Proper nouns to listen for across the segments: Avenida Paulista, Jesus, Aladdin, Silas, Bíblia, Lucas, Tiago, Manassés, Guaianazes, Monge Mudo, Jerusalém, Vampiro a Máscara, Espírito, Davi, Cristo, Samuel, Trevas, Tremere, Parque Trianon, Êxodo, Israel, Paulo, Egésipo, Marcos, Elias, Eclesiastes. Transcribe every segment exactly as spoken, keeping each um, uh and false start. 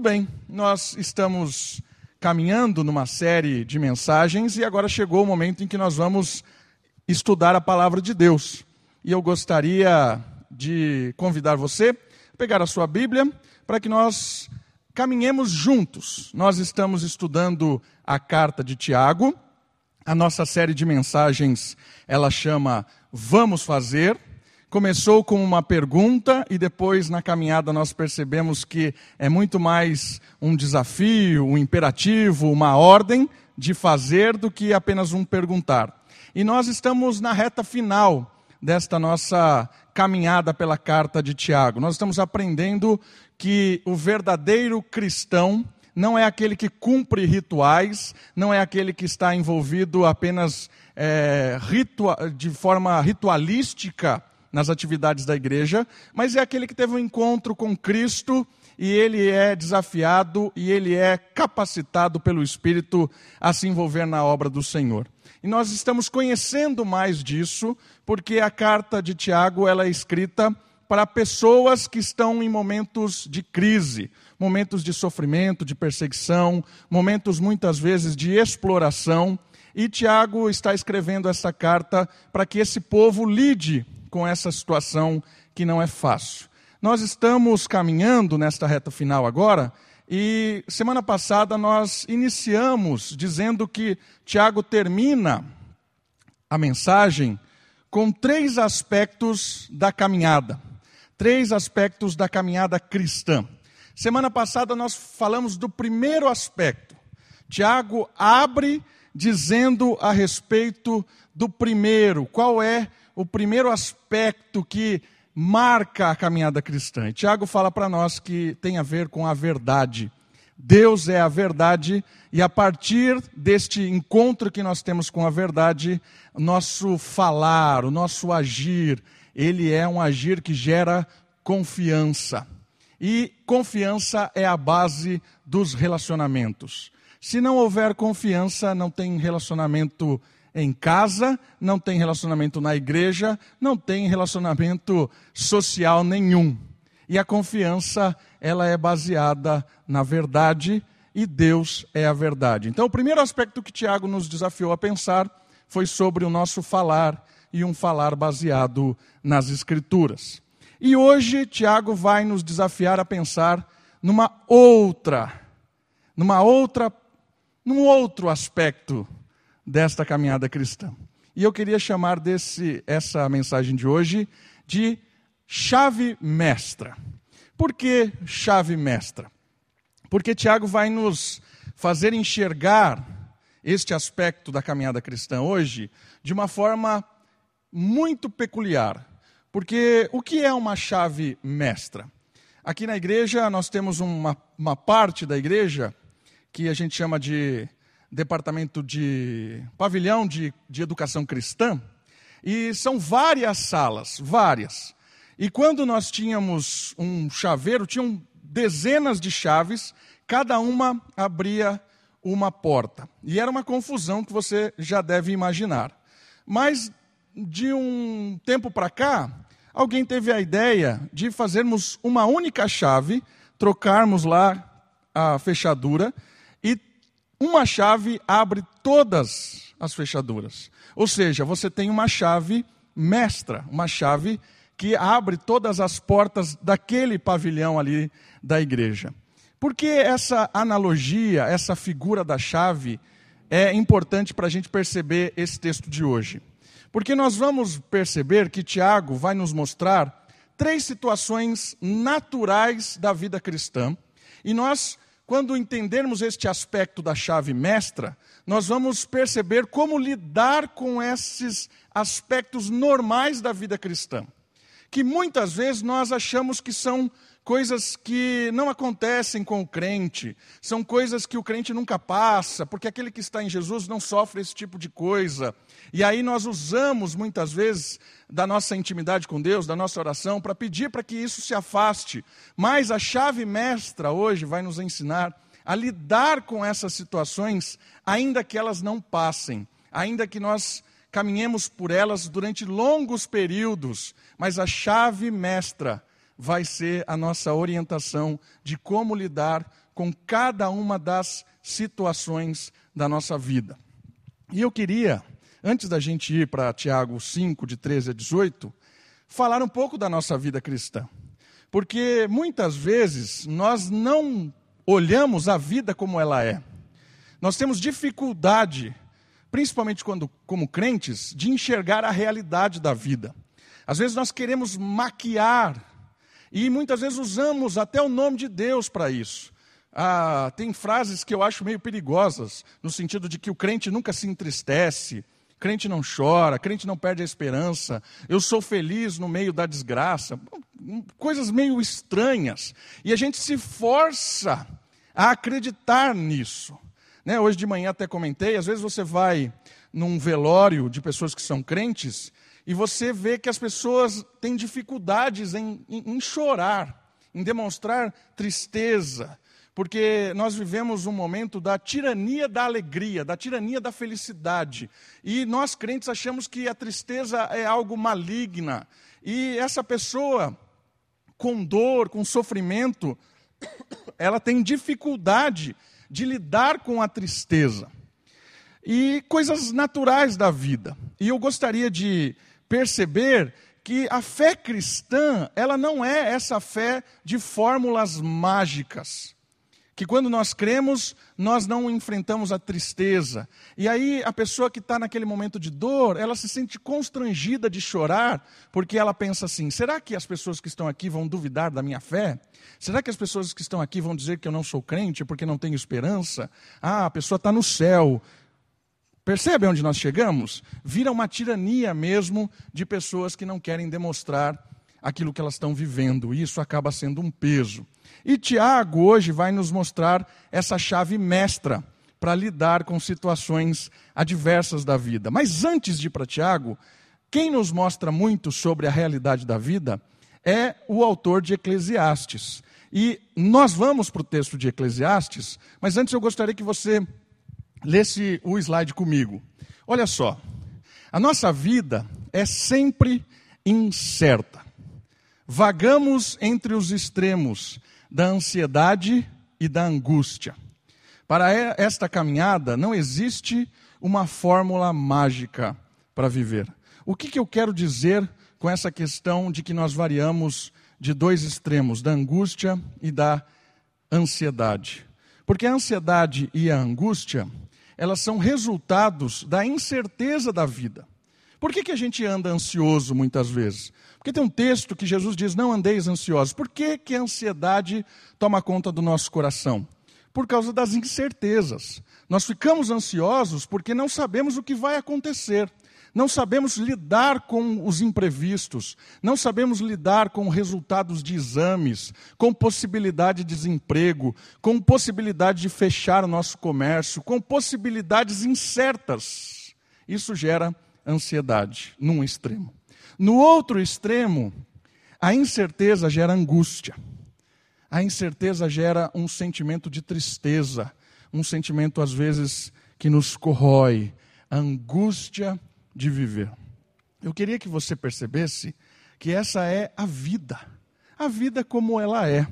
Muito bem, nós estamos caminhando numa série de mensagens e agora chegou o momento em que nós vamos estudar a palavra de Deus. E eu gostaria de convidar você a pegar a sua Bíblia para que nós caminhemos juntos. Nós estamos estudando a carta de Tiago. A nossa série de mensagens, ela chama Vamos Fazer. Começou com uma pergunta e depois na caminhada nós percebemos que é muito mais um desafio, um imperativo, uma ordem de fazer do que apenas um perguntar. E nós estamos na reta final desta nossa caminhada pela carta de Tiago. Nós estamos aprendendo que o verdadeiro cristão não é aquele que cumpre rituais, não é aquele que está envolvido apenas é, ritua- de forma ritualística nas atividades da igreja, mas é aquele que teve um encontro com Cristo e ele é desafiado e ele é capacitado pelo Espírito a se envolver na obra do Senhor. E nós estamos conhecendo mais disso, porque a carta de Tiago ela é escrita para pessoas que estão em momentos de crise, momentos de sofrimento, de perseguição, momentos muitas vezes de exploração. E Tiago está escrevendo essa carta para que esse povo lide com essa situação que não é fácil. Nós estamos caminhando nesta reta final agora, e semana passada nós iniciamos dizendo que Tiago termina a mensagem com três aspectos da caminhada, três aspectos da caminhada cristã. Semana passada nós falamos do primeiro aspecto. Tiago abre dizendo a respeito do primeiro, qual é o primeiro aspecto que marca a caminhada cristã. E Tiago fala para nós que tem a ver com a verdade. Deus é a verdade, e a partir deste encontro que nós temos com a verdade, nosso falar, o nosso agir, ele é um agir que gera confiança. E confiança é a base dos relacionamentos. Se não houver confiança, não tem relacionamento em casa, não tem relacionamento na igreja, não tem relacionamento social nenhum. E a confiança, ela é baseada na verdade, e Deus é a verdade. Então, o primeiro aspecto que Tiago nos desafiou a pensar foi sobre o nosso falar, e um falar baseado nas Escrituras. E hoje, Tiago vai nos desafiar a pensar numa outra, numa outra, num outro aspecto desta caminhada cristã. E eu queria chamar desse, essa mensagem de hoje de chave mestra. Por que chave mestra? Porque Tiago vai nos fazer enxergar este aspecto da caminhada cristã hoje de uma forma muito peculiar. Porque o que é uma chave mestra? Aqui na igreja nós temos uma, uma parte da igreja que a gente chama de departamento de pavilhão de, de educação cristã, e são várias salas, várias. E quando nós tínhamos um chaveiro, tinham dezenas de chaves, cada uma abria uma porta. E era uma confusão que você já deve imaginar. Mas de um tempo para cá, alguém teve a ideia de fazermos uma única chave, trocarmos lá a fechadura, uma chave abre todas as fechaduras. Ou seja, você tem uma chave mestra, uma chave que abre todas as portas daquele pavilhão ali da igreja. Por que essa analogia, essa figura da chave é importante para a gente perceber esse texto de hoje? Porque nós vamos perceber que Tiago vai nos mostrar três situações naturais da vida cristã, e nós, quando entendermos este aspecto da chave mestra, nós vamos perceber como lidar com esses aspectos normais da vida cristã, que muitas vezes nós achamos que são coisas que não acontecem com o crente, são coisas que o crente nunca passa, porque aquele que está em Jesus não sofre esse tipo de coisa. E aí nós usamos muitas vezes da nossa intimidade com Deus, da nossa oração, para pedir para que isso se afaste. Mas a chave mestra hoje vai nos ensinar a lidar com essas situações, ainda que elas não passem, ainda que nós caminhemos por elas durante longos períodos, mas a chave mestra vai ser a nossa orientação de como lidar com cada uma das situações da nossa vida. E eu queria, antes da gente ir para Tiago cinco, de treze a dezoito, falar um pouco da nossa vida cristã. Porque muitas vezes nós não olhamos a vida como ela é. Nós temos dificuldade, principalmente quando, como crentes, de enxergar a realidade da vida. Às vezes nós queremos maquiar e muitas vezes usamos até o nome de Deus para isso. Ah, tem frases que eu acho meio perigosas, no sentido de que o crente nunca se entristece, crente não chora, crente não perde a esperança, eu sou feliz no meio da desgraça, coisas meio estranhas, e a gente se força a acreditar nisso, né? Hoje de manhã até comentei, às vezes você vai num velório de pessoas que são crentes, e você vê que as pessoas têm dificuldades em, em, em chorar, em demonstrar tristeza, porque nós vivemos um momento da tirania da alegria, da tirania da felicidade. E nós crentes achamos que a tristeza é algo maligna. E essa pessoa, com dor, com sofrimento, ela tem dificuldade de lidar com a tristeza. E coisas naturais da vida. E eu gostaria de perceber que a fé cristã, ela não é essa fé de fórmulas mágicas. Que quando nós cremos, nós não enfrentamos a tristeza. E aí a pessoa que está naquele momento de dor, ela se sente constrangida de chorar, porque ela pensa assim, será que as pessoas que estão aqui vão duvidar da minha fé? Será que as pessoas que estão aqui vão dizer que eu não sou crente porque não tenho esperança? Ah, a pessoa está no céu. Percebe onde nós chegamos? Vira uma tirania mesmo de pessoas que não querem demonstrar aquilo que elas estão vivendo. E isso acaba sendo um peso. E Tiago hoje vai nos mostrar essa chave mestra para lidar com situações adversas da vida. Mas antes de ir para Tiago, quem nos mostra muito sobre a realidade da vida é o autor de Eclesiastes. E nós vamos para o texto de Eclesiastes, mas antes eu gostaria que você lesse o slide comigo. Olha só, a nossa vida é sempre incerta. Vagamos entre os extremos da ansiedade e da angústia. Para esta caminhada não existe uma fórmula mágica para viver. O que, que eu quero dizer com essa questão de que nós variamos de dois extremos, da angústia e da ansiedade? Porque a ansiedade e a angústia, elas são resultados da incerteza da vida. Por que, que a gente anda ansioso muitas vezes? Porque tem um texto que Jesus diz, não andeis ansiosos. Por que, que a ansiedade toma conta do nosso coração? Por causa das incertezas. Nós ficamos ansiosos porque não sabemos o que vai acontecer. Não sabemos lidar com os imprevistos. Não sabemos lidar com resultados de exames, com possibilidade de desemprego, com possibilidade de fechar o nosso comércio, com possibilidades incertas. Isso gera ansiedade, num extremo. No outro extremo, a incerteza gera angústia. A incerteza gera um sentimento de tristeza, um sentimento, às vezes, que nos corrói. A angústia de viver. Eu queria que você percebesse que essa é a vida. A vida como ela é.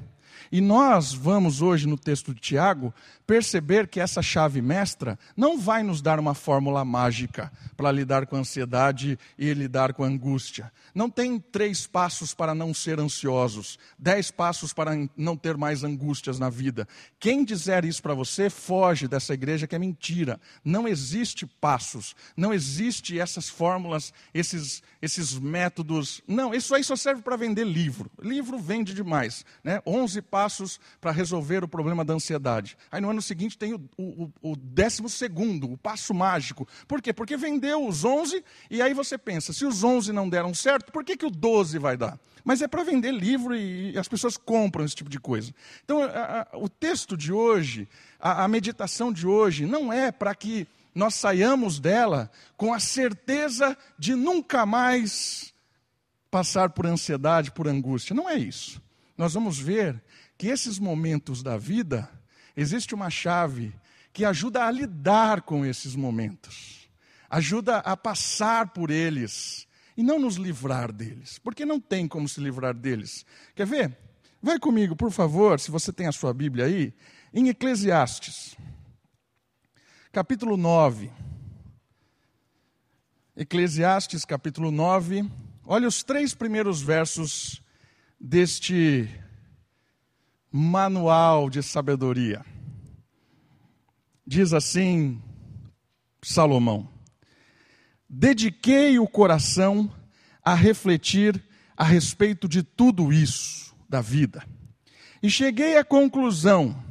E nós vamos hoje, no texto de Tiago, perceber que essa chave mestra não vai nos dar uma fórmula mágica para lidar com a ansiedade e lidar com a angústia. Não tem três passos para não ser ansiosos, dez passos para não ter mais angústias na vida. Quem disser isso para você, foge dessa igreja que é mentira. Não existe passos, não existe essas fórmulas, esses, esses métodos. Não, isso aí só serve para vender livro. Livro vende demais, né? onze passos. passos para resolver o problema da ansiedade. Aí no ano seguinte tem o, o, o décimo segundo, o passo mágico. Por quê? Porque vendeu os onze e aí você pensa, se os onze não deram certo, por que, que o doze vai dar? Mas é para vender livro e as pessoas compram esse tipo de coisa. Então a, a, o texto de hoje, a, a meditação de hoje, não é para que nós saiamos dela com a certeza de nunca mais passar por ansiedade, por angústia. Não é isso. Nós vamos ver que esses momentos da vida, existe uma chave que ajuda a lidar com esses momentos, ajuda a passar por eles e não nos livrar deles, porque não tem como se livrar deles. Quer ver? Vai comigo, por favor, se você tem a sua Bíblia aí, Em Eclesiastes, capítulo nove. Eclesiastes, capítulo nove. Olha os três primeiros versos deste manual de sabedoria. Diz assim Salomão: dediquei o coração a refletir a respeito de tudo isso da vida, e cheguei à conclusão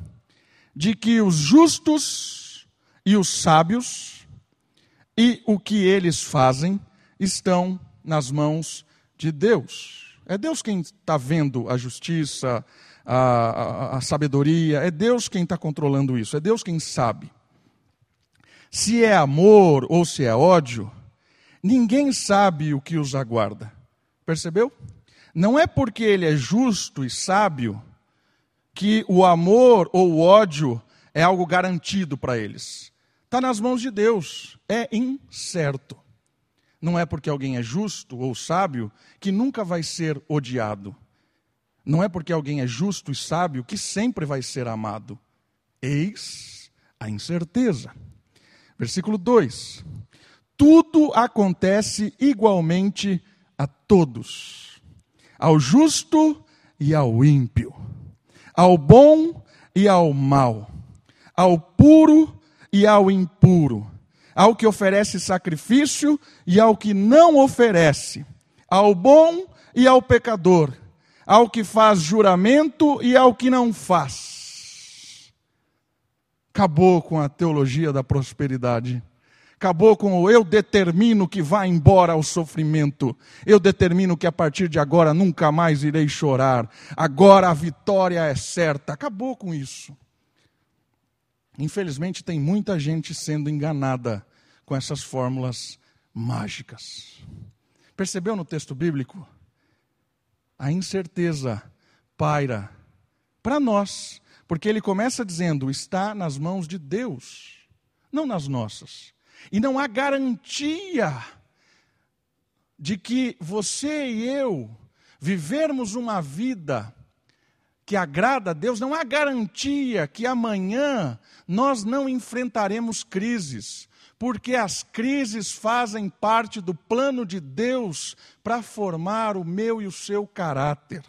de que os justos e os sábios e o que eles fazem estão nas mãos de Deus. É Deus quem está vendo a justiça, a, a, a sabedoria, é Deus quem está controlando isso, é Deus quem sabe. Se é amor ou se é ódio, ninguém sabe o que os aguarda. Percebeu? Não é porque ele é justo e sábio que o amor ou o ódio é algo garantido para eles. Está nas mãos de Deus, é incerto. Não é porque alguém é justo ou sábio que nunca vai ser odiado. Não é porque alguém é justo e sábio que sempre vai ser amado. Eis a incerteza. Versículo dois. Tudo acontece igualmente a todos, ao justo e ao ímpio, ao bom e ao mal, ao puro e ao impuro, ao que oferece sacrifício e ao que não oferece, ao bom e ao pecador, ao que faz juramento e ao que não faz. Acabou com a teologia da prosperidade. Acabou com o eu determino que vá embora o sofrimento. Eu determino que a partir de agora nunca mais irei chorar. Agora a vitória é certa. Acabou com isso. Infelizmente tem muita gente sendo enganada com essas fórmulas mágicas. Percebeu no texto bíblico? A incerteza paira para nós. Porque ele começa dizendo, está nas mãos de Deus, não nas nossas. E não há garantia de que você e eu vivermos uma vida que agrada a Deus, não há garantia que amanhã nós não enfrentaremos crises, porque as crises fazem parte do plano de Deus para formar o meu e o seu caráter.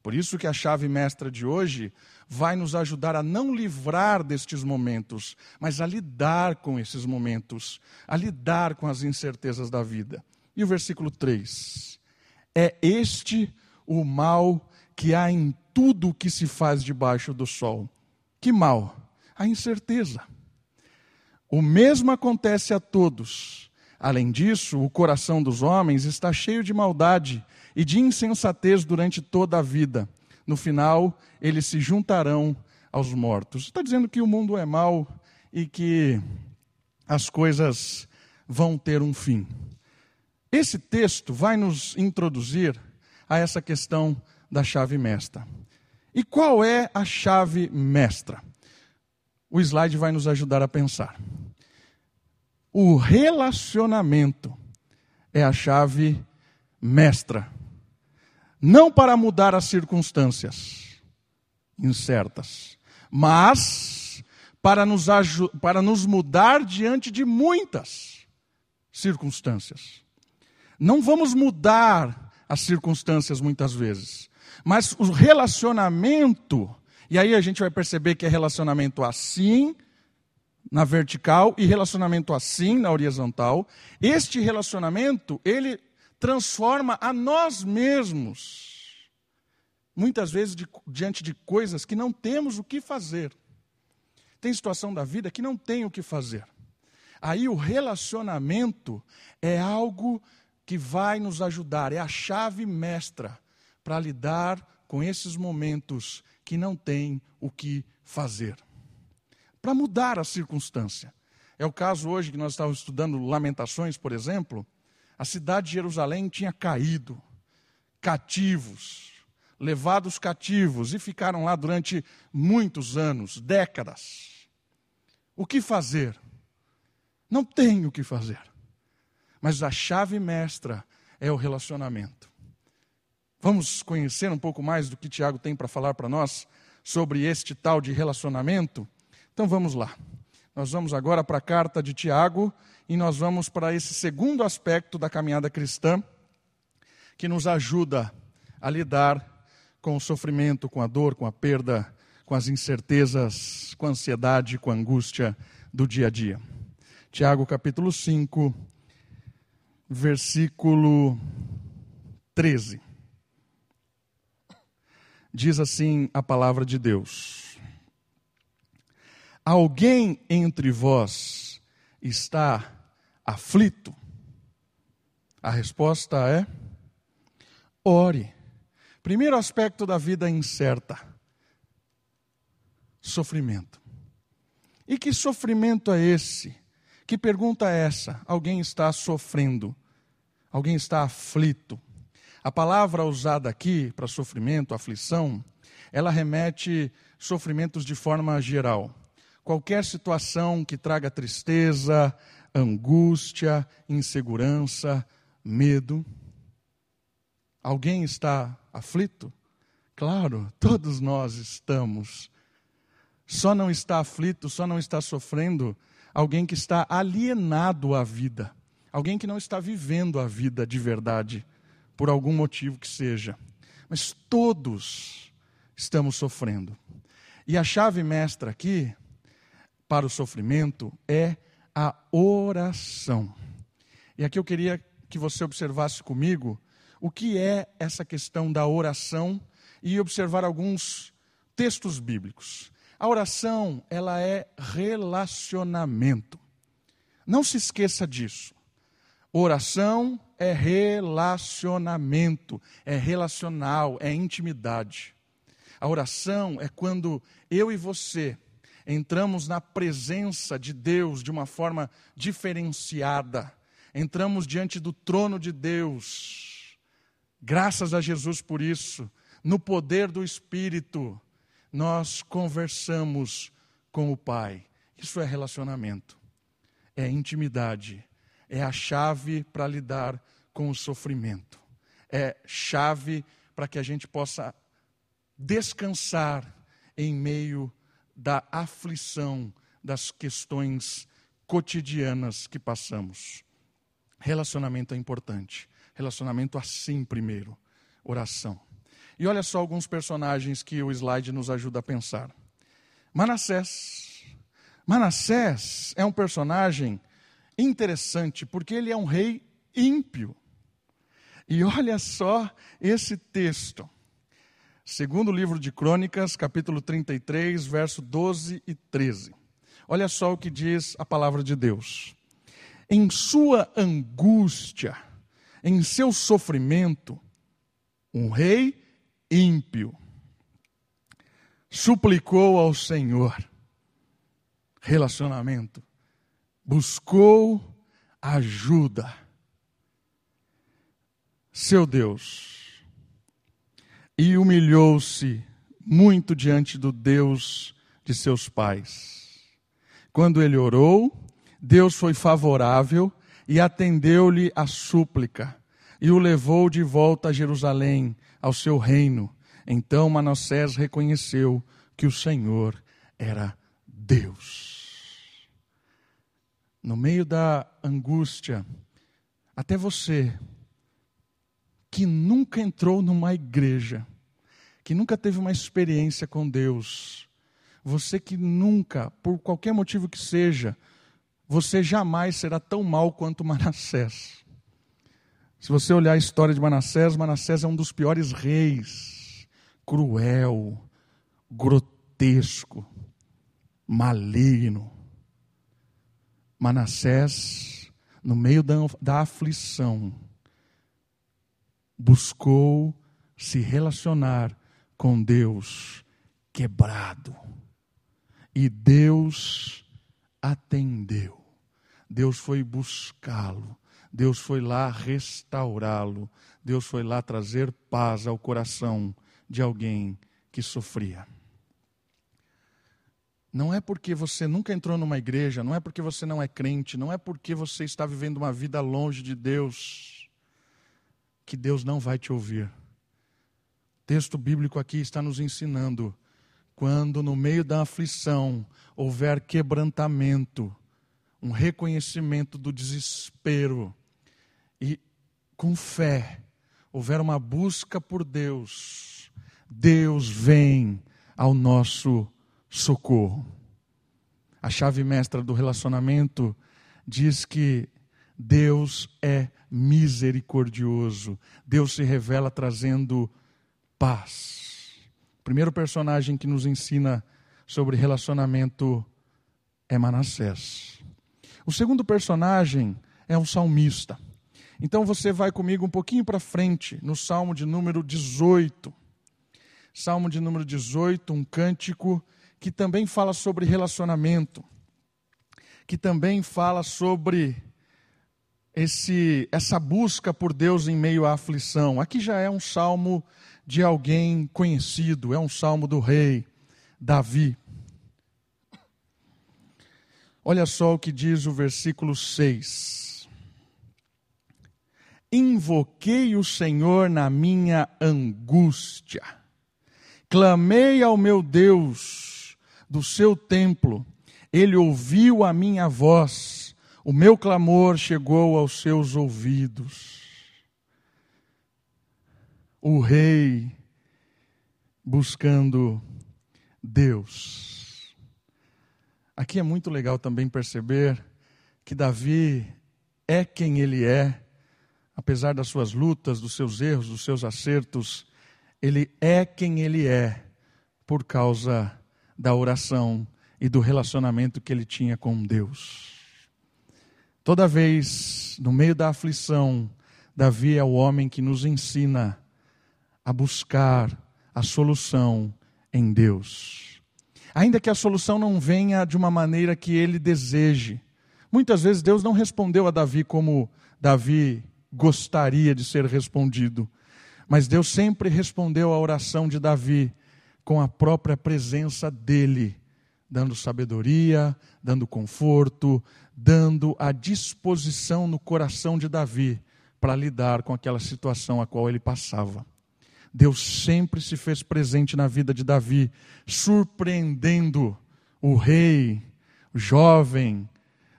Por isso que a chave mestra de hoje vai nos ajudar a não livrar destes momentos, mas a lidar com esses momentos, a lidar com as incertezas da vida. E o versículo três. É este o mal que há em tudo o que se faz debaixo do sol. Que mal? A incerteza. O mesmo acontece a todos. Além disso, o coração dos homens está cheio de maldade e de insensatez durante toda a vida. No final, eles se juntarão aos mortos. Está dizendo que o mundo é mau e que as coisas vão ter um fim. Esse texto vai nos introduzir a essa questão da chave mestra. E qual é a chave mestra? O slide vai nos ajudar a pensar. O relacionamento é a chave mestra. Não para mudar as circunstâncias incertas, mas para nos, para nos mudar diante de muitas circunstâncias. Não vamos mudar as circunstâncias muitas vezes, mas o relacionamento, e aí a gente vai perceber que é relacionamento assim, na vertical, e relacionamento assim, na horizontal. Este relacionamento, ele transforma a nós mesmos, muitas vezes de, diante de coisas que não temos o que fazer. Tem situação da vida que não tem o que fazer. Aí o relacionamento é algo que vai nos ajudar, é a chave mestra para lidar com esses momentos que não tem o que fazer. Para mudar a circunstância. É o caso hoje que nós estávamos estudando Lamentações, por exemplo. A cidade de Jerusalém tinha caído, cativos, levados cativos, e ficaram lá durante muitos anos, décadas. O que fazer? Não tem o que fazer. Mas a chave mestra é o relacionamento. Vamos conhecer um pouco mais do que Tiago tem para falar para nós sobre este tal de relacionamento? Então vamos lá. Nós vamos agora para a carta de Tiago e nós vamos para esse segundo aspecto da caminhada cristã que nos ajuda a lidar com o sofrimento, com a dor, com a perda, com as incertezas, com a ansiedade, com a angústia do dia a dia. Tiago capítulo cinco, versículo treze. Diz assim a palavra de Deus: alguém entre vós está aflito? A resposta é: ore. Primeiro aspecto da vida incerta: sofrimento. E que sofrimento é esse? Que pergunta é essa? Alguém está sofrendo? Alguém está aflito? A palavra usada aqui para sofrimento, aflição, ela remete sofrimentos de forma geral. Qualquer situação que traga tristeza, angústia, insegurança, medo. Alguém está aflito? Claro, todos nós estamos. Só não está aflito, só não está sofrendo alguém que está alienado à vida. Alguém que não está vivendo a vida de verdade, por algum motivo que seja. Mas todos estamos sofrendo. E a chave mestra aqui, para o sofrimento, é a oração. E aqui eu queria que você observasse comigo o que é essa questão da oração e observar alguns textos bíblicos. A oração, ela é relacionamento. Não se esqueça disso. Oração é relacionamento, é relacional, é intimidade. A oração é quando eu e você entramos na presença de Deus de uma forma diferenciada. Entramos diante do trono de Deus, graças a Jesus por isso, no poder do Espírito, nós conversamos com o Pai. Isso é relacionamento, é intimidade. É a chave para lidar com o sofrimento. É chave para que a gente possa descansar em meio da aflição, das questões cotidianas que passamos. Relacionamento é importante. Relacionamento assim primeiro. Oração. E olha só alguns personagens que o slide nos ajuda a pensar. Manassés. Manassés é um personagem interessante, porque ele é um rei ímpio. E olha só esse texto. Segundo o livro de Crônicas, capítulo trinta e três, verso doze e treze. Olha só o que diz a palavra de Deus. Em sua angústia, em seu sofrimento, um rei ímpio suplicou ao Senhor. Relacionamento. Buscou ajuda, seu Deus, e humilhou-se muito diante do Deus de seus pais. Quando ele orou, Deus foi favorável e atendeu-lhe a súplica, e o levou de volta a Jerusalém, ao seu reino. Então Manassés reconheceu que o Senhor era Deus. No meio da angústia, até você, que nunca entrou numa igreja, que nunca teve uma experiência com Deus, você que nunca, por qualquer motivo que seja, você jamais será tão mal quanto Manassés. Se você olhar a história de Manassés, Manassés é um dos piores reis, cruel, grotesco, maligno. Manassés, no meio da, da aflição, buscou se relacionar com Deus quebrado. E Deus atendeu. Deus foi buscá-lo. Deus foi lá restaurá-lo. Deus foi lá trazer paz ao coração de alguém que sofria. Não é porque você nunca entrou numa igreja, não é porque você não é crente, não é porque você está vivendo uma vida longe de Deus, que Deus não vai te ouvir. O texto bíblico aqui está nos ensinando Quando no meio da aflição houver quebrantamento, um reconhecimento do desespero e com fé houver uma busca por Deus, Deus vem ao nosso socorro. A chave mestra do relacionamento diz que Deus é misericordioso. Deus se revela trazendo paz. O primeiro personagem que nos ensina sobre relacionamento é Manassés. O segundo personagem é um salmista. Então você vai comigo um pouquinho para frente, no Salmo de número dezoito. Salmo de número dezoito, um cântico que também fala sobre relacionamento, que também fala sobre esse, essa busca por Deus em meio à aflição. Aqui já é um salmo de alguém conhecido, é um salmo do rei Davi. Olha só o que diz o versículo seis. Invoquei o Senhor na minha angústia, clamei ao meu Deus do seu templo, ele ouviu a minha voz, o meu clamor chegou aos seus ouvidos. O rei buscando Deus. Aqui é muito legal também perceber que Davi é quem ele é, apesar das suas lutas, dos seus erros, dos seus acertos, ele é quem ele é por causa da oração e do relacionamento que ele tinha com Deus. Toda vez, no meio da aflição, Davi é o homem que nos ensina a buscar a solução em Deus. Ainda que a solução não venha de uma maneira que ele deseje. Muitas vezes Deus não respondeu a Davi como Davi gostaria de ser respondido. Mas Deus sempre respondeu à oração de Davi com a própria presença dele, dando sabedoria, dando conforto, dando a disposição no coração de Davi para lidar com aquela situação a qual ele passava. Deus sempre se fez presente na vida de Davi, surpreendendo o rei, o jovem,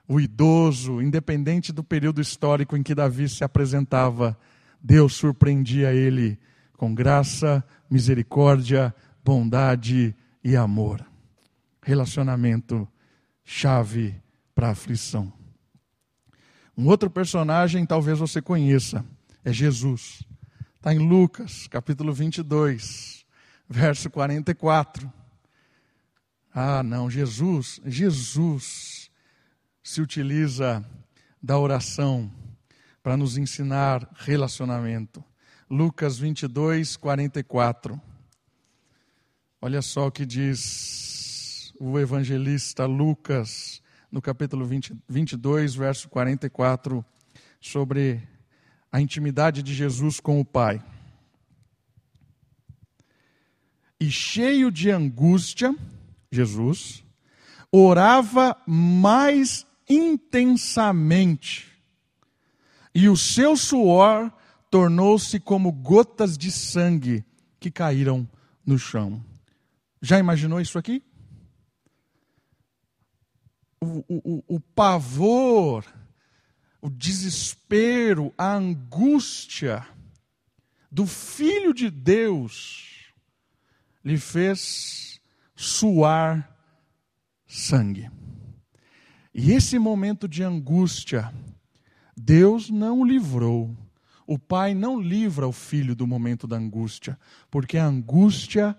o idoso, independente do período histórico em que Davi se apresentava. Deus surpreendia ele com graça, misericórdia, bondade e amor. Relacionamento, chave para a aflição. Um outro personagem talvez você conheça, é Jesus. Está em Lucas, capítulo vinte e dois, verso quarenta e quatro. Ah, não, Jesus, Jesus se utiliza da oração para nos ensinar relacionamento. Lucas vinte e dois, quarenta e quatro. Olha só o que diz o evangelista Lucas, no capítulo vinte, vinte e dois, verso quarenta e quatro, sobre a intimidade de Jesus com o Pai. E cheio de angústia, Jesus orava mais intensamente, e o seu suor tornou-se como gotas de sangue que caíram no chão. Já imaginou isso aqui? O, o, o pavor, o desespero, a angústia do Filho de Deus lhe fez suar sangue. E esse momento de angústia, Deus não o livrou. O Pai não livra o Filho do momento da angústia, porque a angústia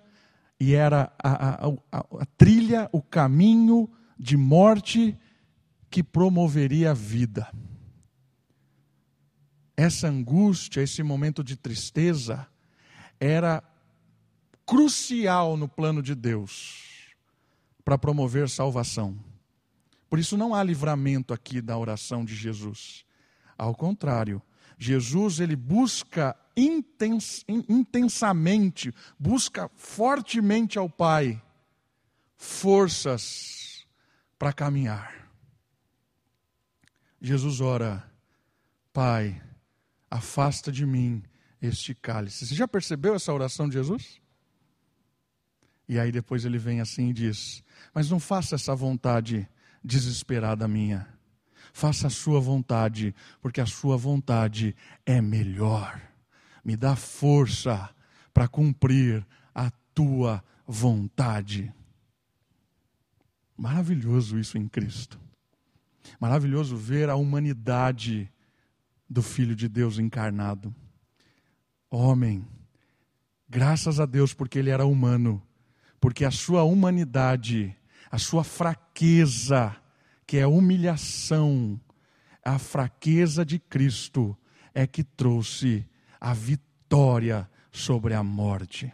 e era a, a, a, a trilha, o caminho de morte que promoveria a vida. Essa angústia, esse momento de tristeza, era crucial no plano de Deus para promover salvação. Por isso não há livramento aqui da oração de Jesus. Ao contrário, Jesus ele busca intens, intensamente, busca fortemente ao Pai forças para caminhar. Jesus ora, Pai, afasta de mim este cálice. Você já percebeu essa oração de Jesus? E aí depois ele vem assim e diz: mas não faça essa vontade desesperada minha, faça a sua vontade, porque a sua vontade é melhor. Me dá força para cumprir a tua vontade. Maravilhoso isso em Cristo. Maravilhoso ver a humanidade do Filho de Deus encarnado. Homem, graças a Deus porque ele era humano, porque a sua humanidade, a sua fraqueza, que é a humilhação, a fraqueza de Cristo é que trouxe a vitória sobre a morte.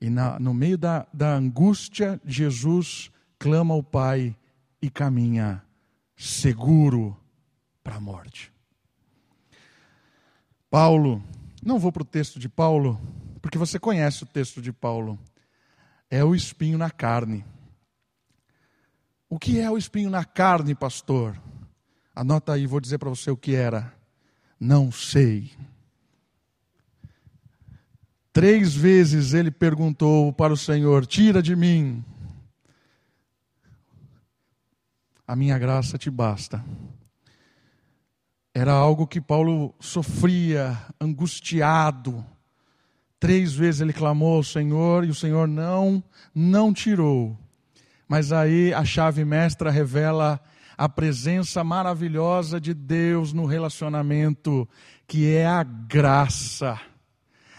E na, no meio da, da angústia, Jesus clama ao Pai e caminha seguro para a morte. Paulo, não vou para o texto de Paulo, porque você conhece o texto de Paulo, é o espinho na carne. O que é o espinho na carne, pastor? Anota aí, vou dizer para você o que era. Não sei. Três vezes ele perguntou para o Senhor: tira de mim. A minha graça te basta. Era algo que Paulo sofria, angustiado. Três vezes ele clamou ao Senhor e o Senhor não, não tirou. Mas aí a chave mestra revela a presença maravilhosa de Deus no relacionamento, que é a graça.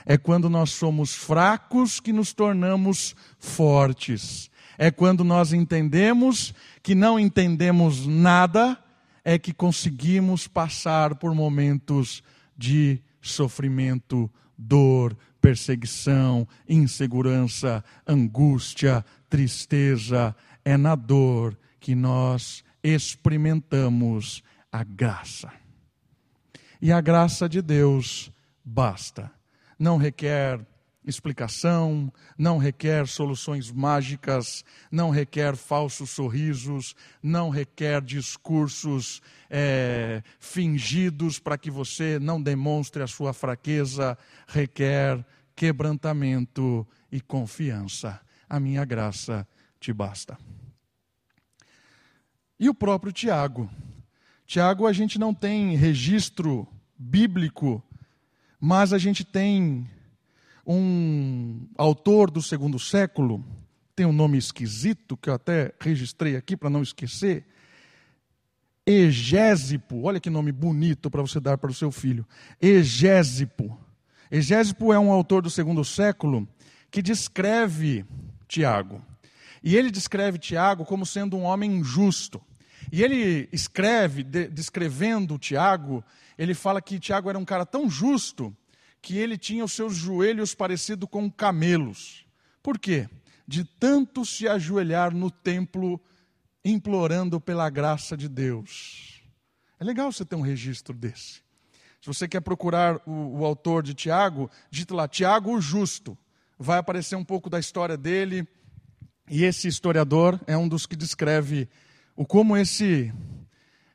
É quando nós somos fracos que nos tornamos fortes. É quando nós entendemos que não entendemos nada, é que conseguimos passar por momentos de sofrimento, dor, perseguição, insegurança, angústia, tristeza. É na dor que nós experimentamos a graça. E a graça de Deus basta. Não requer explicação, não requer soluções mágicas, não requer falsos sorrisos, não requer discursos é, fingidos para que você não demonstre a sua fraqueza, requer quebrantamento e confiança. A minha graça te basta. E o próprio Tiago. Tiago, a gente não tem registro bíblico, mas a gente tem um autor do segundo século, tem um nome esquisito, que eu até registrei aqui para não esquecer, Egésipo, olha que nome bonito para você dar para o seu filho, Egésipo. Egésipo é um autor do segundo século que descreve Tiago. E ele descreve Tiago como sendo um homem justo. E ele escreve, de, descrevendo Tiago, ele fala que Tiago era um cara tão justo que ele tinha os seus joelhos parecidos com camelos. Por quê? De tanto se ajoelhar no templo, implorando pela graça de Deus. É legal você ter um registro desse. Se você quer procurar o, o autor de Tiago, digita lá, Tiago o Justo. Vai aparecer um pouco da história dele. E esse historiador é um dos que descreve o como esse,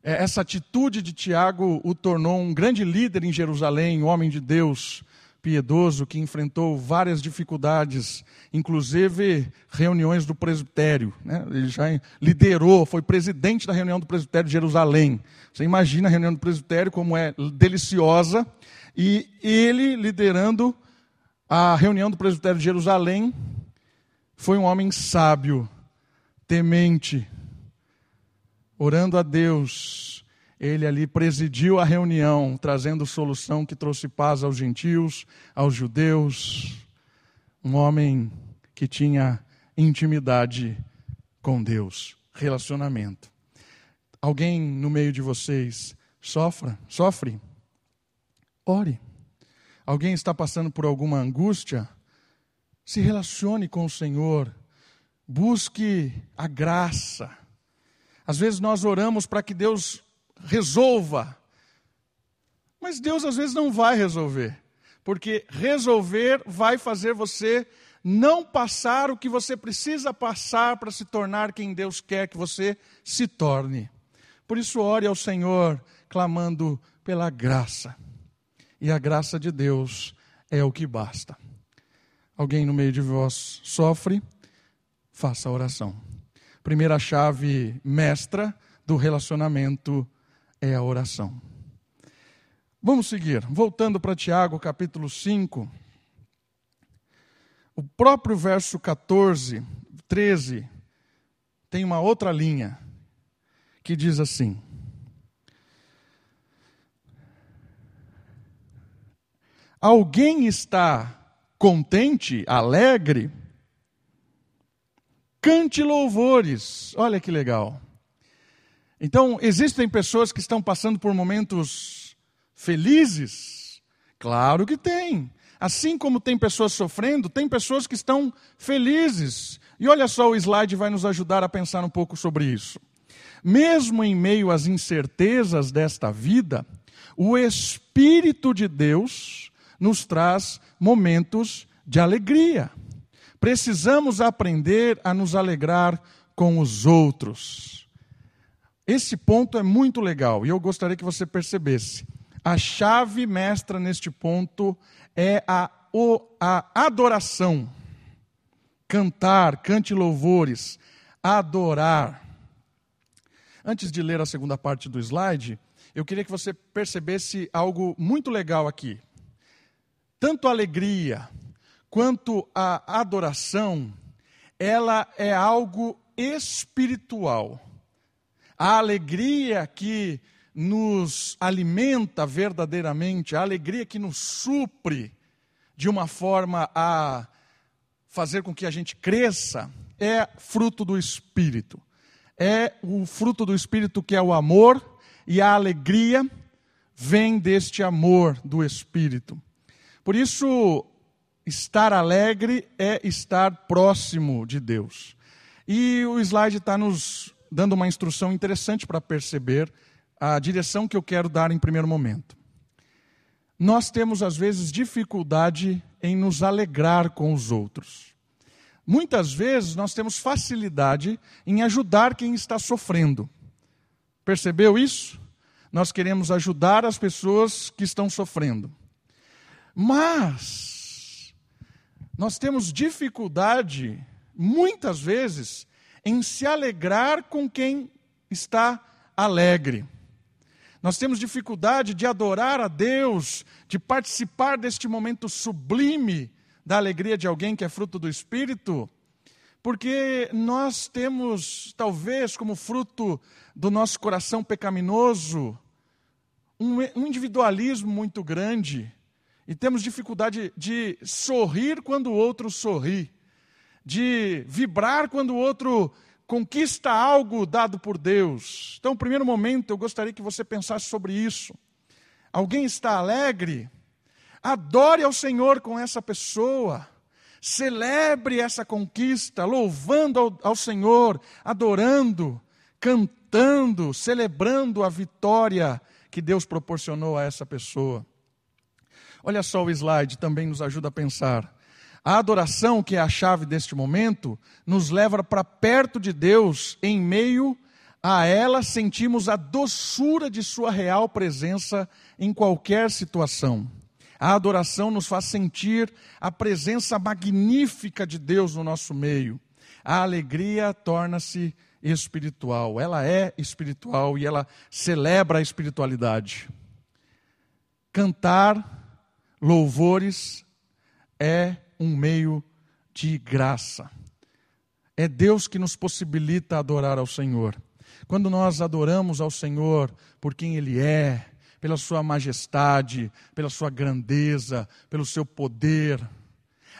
essa atitude de Tiago o tornou um grande líder em Jerusalém, um homem de Deus piedoso que enfrentou várias dificuldades, inclusive reuniões do presbitério, né? Ele já liderou, foi presidente da reunião do presbitério de Jerusalém. Você imagina a reunião do presbitério como é deliciosa, e ele liderando a reunião do presbitério de Jerusalém. Foi um homem sábio, temente, orando a Deus. Ele ali presidiu a reunião, trazendo solução que trouxe paz aos gentios, aos judeus. Um homem que tinha intimidade com Deus, relacionamento. Alguém no meio de vocês sofra, sofre? Ore. Alguém está passando por alguma angústia? Se relacione com o Senhor, busque a graça. Às vezes nós oramos para que Deus resolva, mas Deus às vezes não vai resolver, porque resolver vai fazer você não passar o que você precisa passar para se tornar quem Deus quer que você se torne. Por isso ore ao Senhor, clamando pela graça, e a graça de Deus é o que basta. alguém no meio de vós sofre, faça a oração. Primeira chave mestra do relacionamento é a oração. Vamos seguir. Voltando para Tiago, capítulo cinco. O próprio verso catorze, treze, tem uma outra linha que diz assim. Alguém está contente, alegre? Cante louvores. Olha que legal. Então, existem pessoas que estão passando por momentos felizes? Claro que tem. Assim como tem pessoas sofrendo, tem pessoas que estão felizes. E olha só, o slide vai nos ajudar a pensar um pouco sobre isso. Mesmo em meio às incertezas desta vida, o Espírito de Deus nos traz momentos de alegria. Precisamos aprender a nos alegrar com os outros. Esse ponto é muito legal e eu gostaria que você percebesse. A chave mestra neste ponto é a, a adoração. Cantar, cante louvores, adorar. Antes de ler a segunda parte do slide, eu queria que você percebesse algo muito legal aqui. Tanto a alegria quanto a adoração, ela é algo espiritual. A alegria que nos alimenta verdadeiramente, a alegria que nos supre de uma forma a fazer com que a gente cresça, é fruto do Espírito. É o fruto do Espírito que é o amor, e a alegria vem deste amor do Espírito. Por isso, estar alegre é estar próximo de Deus. E o slide está nos dando uma instrução interessante para perceber a direção que eu quero dar em primeiro momento. Nós temos, às vezes, dificuldade em nos alegrar com os outros. Muitas vezes, nós temos facilidade em ajudar quem está sofrendo. Percebeu isso? Nós queremos ajudar as pessoas que estão sofrendo. Mas nós temos dificuldade, muitas vezes, em se alegrar com quem está alegre. Nós temos dificuldade de adorar a Deus, de participar deste momento sublime da alegria de alguém que é fruto do Espírito, porque nós temos, talvez, como fruto do nosso coração pecaminoso, um individualismo muito grande. E temos dificuldade de sorrir quando o outro sorri, de vibrar quando o outro conquista algo dado por Deus. Então, no primeiro momento, eu gostaria que você pensasse sobre isso. Alguém está alegre? Adore ao Senhor com essa pessoa. Celebre essa conquista, louvando ao, ao Senhor, adorando, cantando, celebrando a vitória que Deus proporcionou a essa pessoa. Olha só, o slide também nos ajuda a pensar. A adoração, que é a chave deste momento, nos leva para perto de Deus. Em meio a ela, sentimos a doçura de sua real presença em qualquer situação. A adoração nos faz sentir a presença magnífica de Deus no nosso meio. A alegria torna-se espiritual. Ela é espiritual e ela celebra a espiritualidade. Cantar louvores é um meio de graça. É Deus que nos possibilita adorar ao Senhor. Quando nós adoramos ao Senhor por quem Ele é, pela sua majestade, pela sua grandeza, pelo seu poder,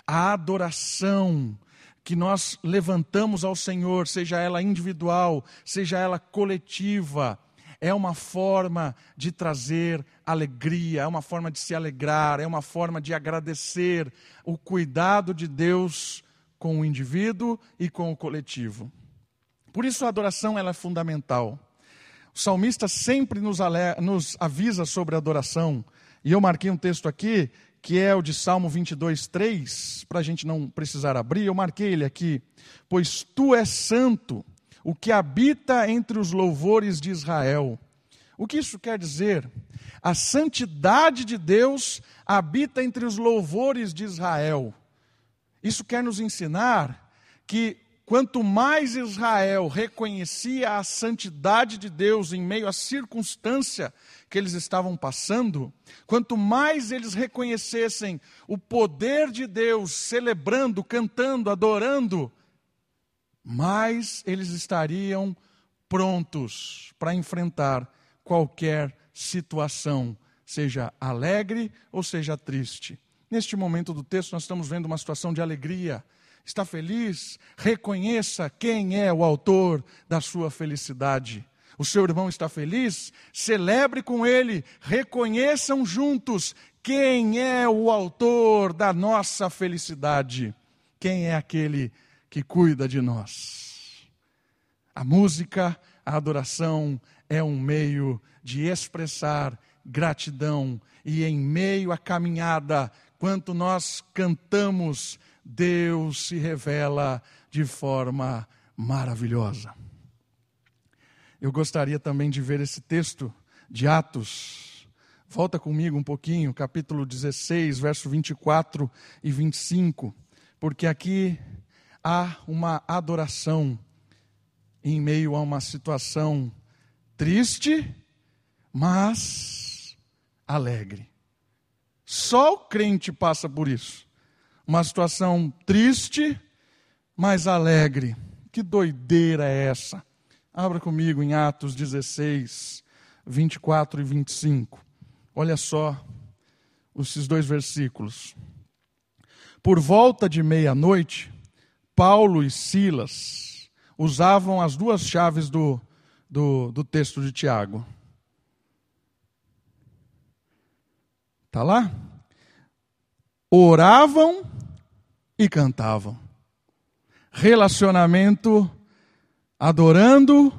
a adoração que nós levantamos ao Senhor, seja ela individual, seja ela coletiva, é uma forma de trazer alegria, é uma forma de se alegrar, é uma forma de agradecer o cuidado de Deus com o indivíduo e com o coletivo. Por isso a adoração ela é fundamental. O salmista sempre nos, ale... nos avisa sobre a adoração. E eu marquei um texto aqui, que é o de Salmo vinte e dois, três, para a gente não precisar abrir. Eu marquei ele aqui. Pois tu és santo, o que habita entre os louvores de Israel. O que isso quer dizer? A santidade de Deus habita entre os louvores de Israel. Isso quer nos ensinar que quanto mais Israel reconhecia a santidade de Deus em meio à circunstância que eles estavam passando, quanto mais eles reconhecessem o poder de Deus, celebrando, cantando, adorando, mais eles estariam prontos para enfrentar qualquer situação, seja alegre ou seja triste. Neste momento do texto nós estamos vendo uma situação de alegria. Está feliz? Reconheça quem é o autor da sua felicidade. O seu irmão está feliz? Celebre com ele. Reconheçam juntos quem é o autor da nossa felicidade. Quem é aquele que cuida de nós? A música, a adoração é um meio de expressar gratidão. E em meio à caminhada, quanto nós cantamos, Deus se revela de forma maravilhosa. Eu gostaria também de ver esse texto de Atos. Volta comigo um pouquinho, capítulo dezesseis, verso vinte e quatro e vinte e cinco, porque aqui há uma adoração em meio a uma situação triste, mas alegre. Só o crente passa por isso. Uma situação triste, mas alegre. Que doideira é essa? Abra comigo em Atos dezesseis, vinte e quatro e vinte e cinco. Olha só esses dois versículos. Por volta de meia-noite, Paulo e Silas usavam as duas chaves do, do, do texto de Tiago. Está lá? Oravam e cantavam. Relacionamento, adorando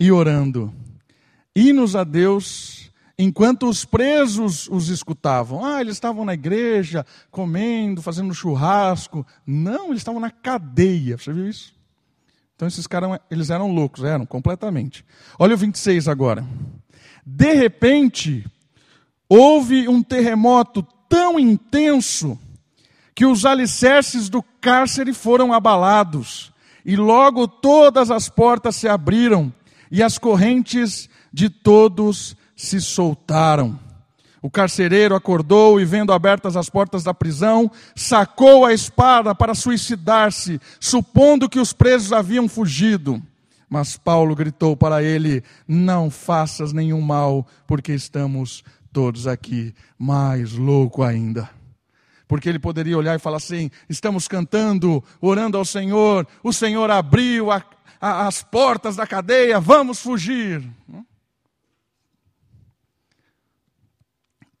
e orando. Hinos a Deus, enquanto os presos os escutavam. Ah, eles estavam na igreja, comendo, fazendo churrasco. Não, eles estavam na cadeia. Você viu isso? Então esses caras, eles eram loucos, eram completamente. Olha o vinte e seis agora. De repente, houve um terremoto tão intenso que os alicerces do cárcere foram abalados, e logo todas as portas se abriram e as correntes de todos se soltaram. O carcereiro acordou e, vendo abertas as portas da prisão, sacou a espada para suicidar-se, supondo que os presos haviam fugido. Mas Paulo gritou para ele: não faças nenhum mal, porque estamos todos aqui. Mais louco ainda, porque ele poderia olhar e falar assim: estamos cantando, orando ao Senhor, o Senhor abriu a, a, as portas da cadeia, vamos fugir.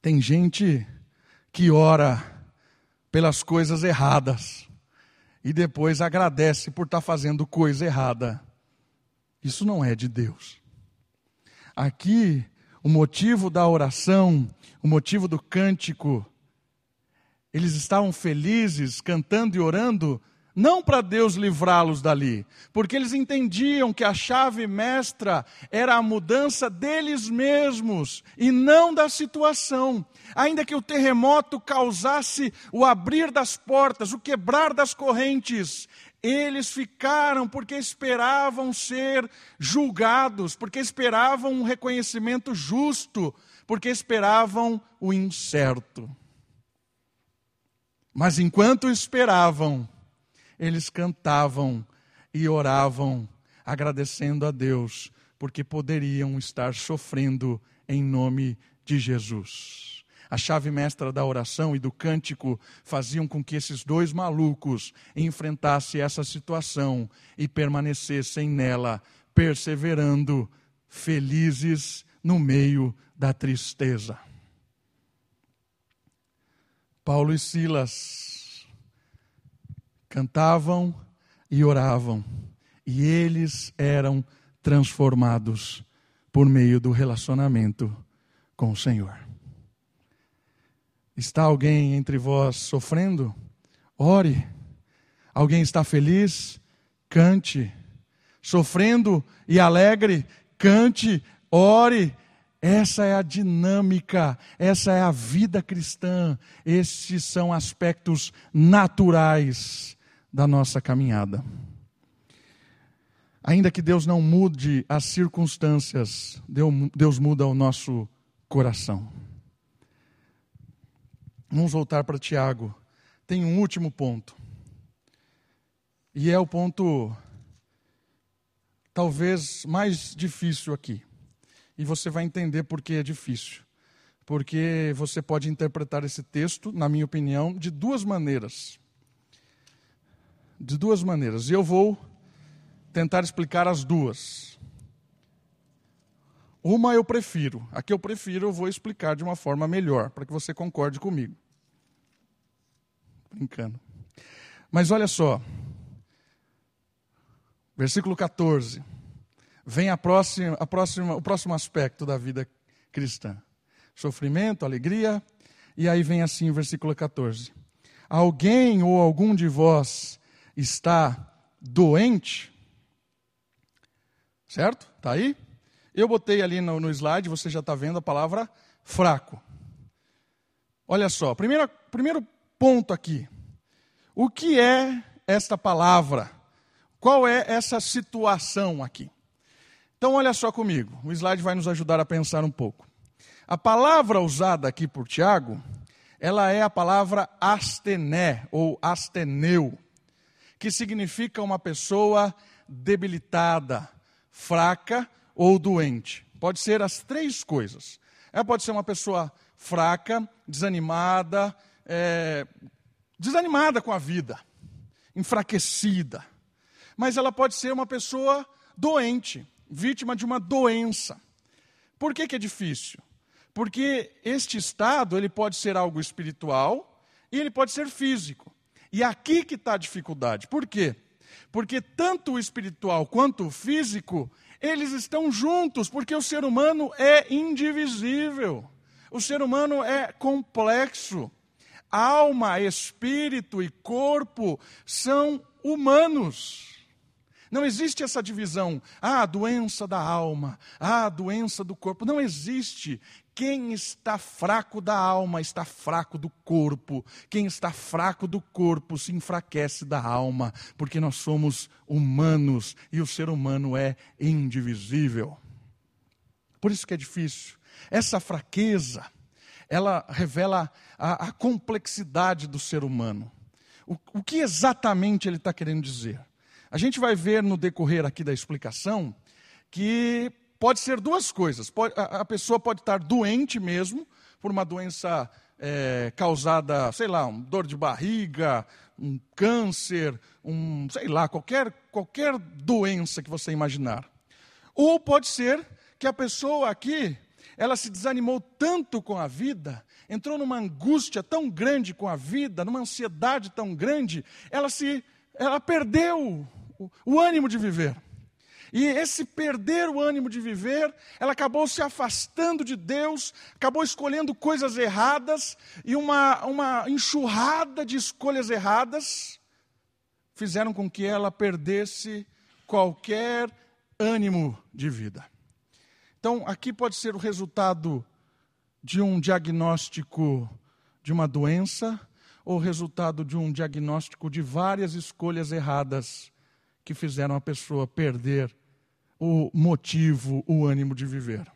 Tem gente que ora pelas coisas erradas e depois agradece por estar fazendo coisa errada. Isso não é de Deus. Aqui, o motivo da oração, o motivo do cântico, eles estavam felizes, cantando e orando, não para Deus livrá-los dali, porque eles entendiam que a chave mestra era a mudança deles mesmos, e não da situação. Ainda que o terremoto causasse o abrir das portas, o quebrar das correntes, eles ficaram porque esperavam ser julgados, porque esperavam um reconhecimento justo, porque esperavam o incerto. Mas enquanto esperavam, eles cantavam e oravam, agradecendo a Deus, porque poderiam estar sofrendo em nome de Jesus. A chave mestra da oração e do cântico faziam com que esses dois malucos enfrentassem essa situação e permanecessem nela, perseverando, felizes no meio da tristeza. Paulo e Silas cantavam e oravam, e eles eram transformados por meio do relacionamento com o Senhor. Está alguém entre vós sofrendo? Ore. Alguém está feliz? Cante. Sofrendo e alegre? Cante, ore. Essa é a dinâmica, essa é a vida cristã, esses são aspectos naturais da nossa caminhada. Ainda que Deus não mude as circunstâncias, Deus muda o nosso coração. Vamos voltar para Tiago. Tem um último ponto. E é o ponto talvez mais difícil aqui. E você vai entender por que é difícil. Porque você pode interpretar esse texto, na minha opinião, de duas maneiras. De duas maneiras. E eu vou tentar explicar as duas. Uma eu prefiro. A que eu prefiro eu vou explicar de uma forma melhor, para que você concorde comigo. Brincando. Mas olha só. Versículo quatorze. Vem a próxima, a próxima, o próximo aspecto da vida cristã. Sofrimento, alegria. E aí vem assim o versículo quatorze. Alguém ou algum de vós está doente? Certo? Está aí? Eu botei ali no, no slide, você já está vendo a palavra fraco. Olha só, primeiro, primeiro ponto aqui. O que é esta palavra? Qual é essa situação aqui? Então, olha só comigo, o slide vai nos ajudar a pensar um pouco. A palavra usada aqui por Tiago, ela é a palavra astené, ou asteneu, que significa uma pessoa debilitada, fraca ou doente. Pode ser as três coisas. Ela pode ser uma pessoa fraca, desanimada, é, desanimada com a vida, enfraquecida. Mas ela pode ser uma pessoa doente, vítima de uma doença. Por que que é difícil? Porque este estado, ele pode ser algo espiritual e ele pode ser físico. E aqui que está a dificuldade. Por quê? Porque tanto o espiritual quanto o físico, eles estão juntos, porque o ser humano é indivisível. O ser humano é complexo. Alma, espírito e corpo são humanos. Não existe essa divisão, ah, a doença da alma, ah, a doença do corpo. Não existe. Quem está fraco da alma está fraco do corpo. Quem está fraco do corpo se enfraquece da alma, porque nós somos humanos e o ser humano é indivisível. Por isso que é difícil. Essa fraqueza, ela revela a, a complexidade do ser humano. O, o que exatamente ele está querendo dizer? A gente vai ver no decorrer aqui da explicação que pode ser duas coisas. A pessoa pode estar doente mesmo por uma doença é, causada, sei lá, uma dor de barriga, um câncer, um, sei lá, qualquer, qualquer doença que você imaginar. Ou pode ser que a pessoa aqui, ela se desanimou tanto com a vida, entrou numa angústia tão grande com a vida, numa ansiedade tão grande, ela se... Ela perdeu o ânimo de viver. E esse perder o ânimo de viver, ela acabou se afastando de Deus, acabou escolhendo coisas erradas, e uma, uma enxurrada de escolhas erradas fizeram com que ela perdesse qualquer ânimo de vida. Então, aqui pode ser o resultado de um diagnóstico de uma doença, ou resultado de um diagnóstico de várias escolhas erradas que fizeram a pessoa perder o motivo, o ânimo de viver.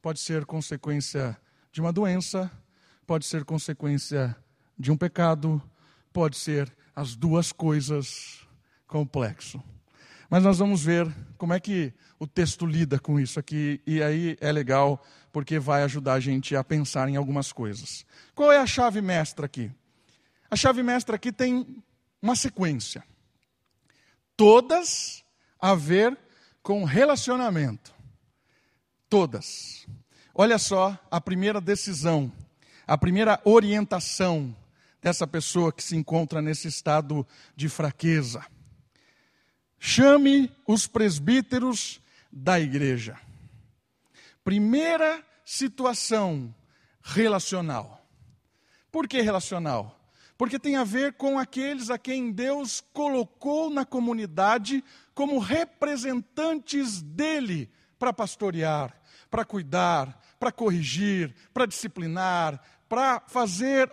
Pode ser consequência de uma doença, pode ser consequência de um pecado, pode ser as duas coisas, complexo. Mas nós vamos ver como é que o texto lida com isso aqui, e aí é legal porque vai ajudar a gente a pensar em algumas coisas. Qual é a chave mestra aqui? A chave mestra aqui tem uma sequência. Todas a ver com relacionamento. Todas. Olha só a primeira decisão, a primeira orientação dessa pessoa que se encontra nesse estado de fraqueza. Chame os presbíteros da igreja. Primeira situação, relacional. Por que relacional? Porque tem a ver com aqueles a quem Deus colocou na comunidade como representantes dele para pastorear, para cuidar, para corrigir, para disciplinar, para fazer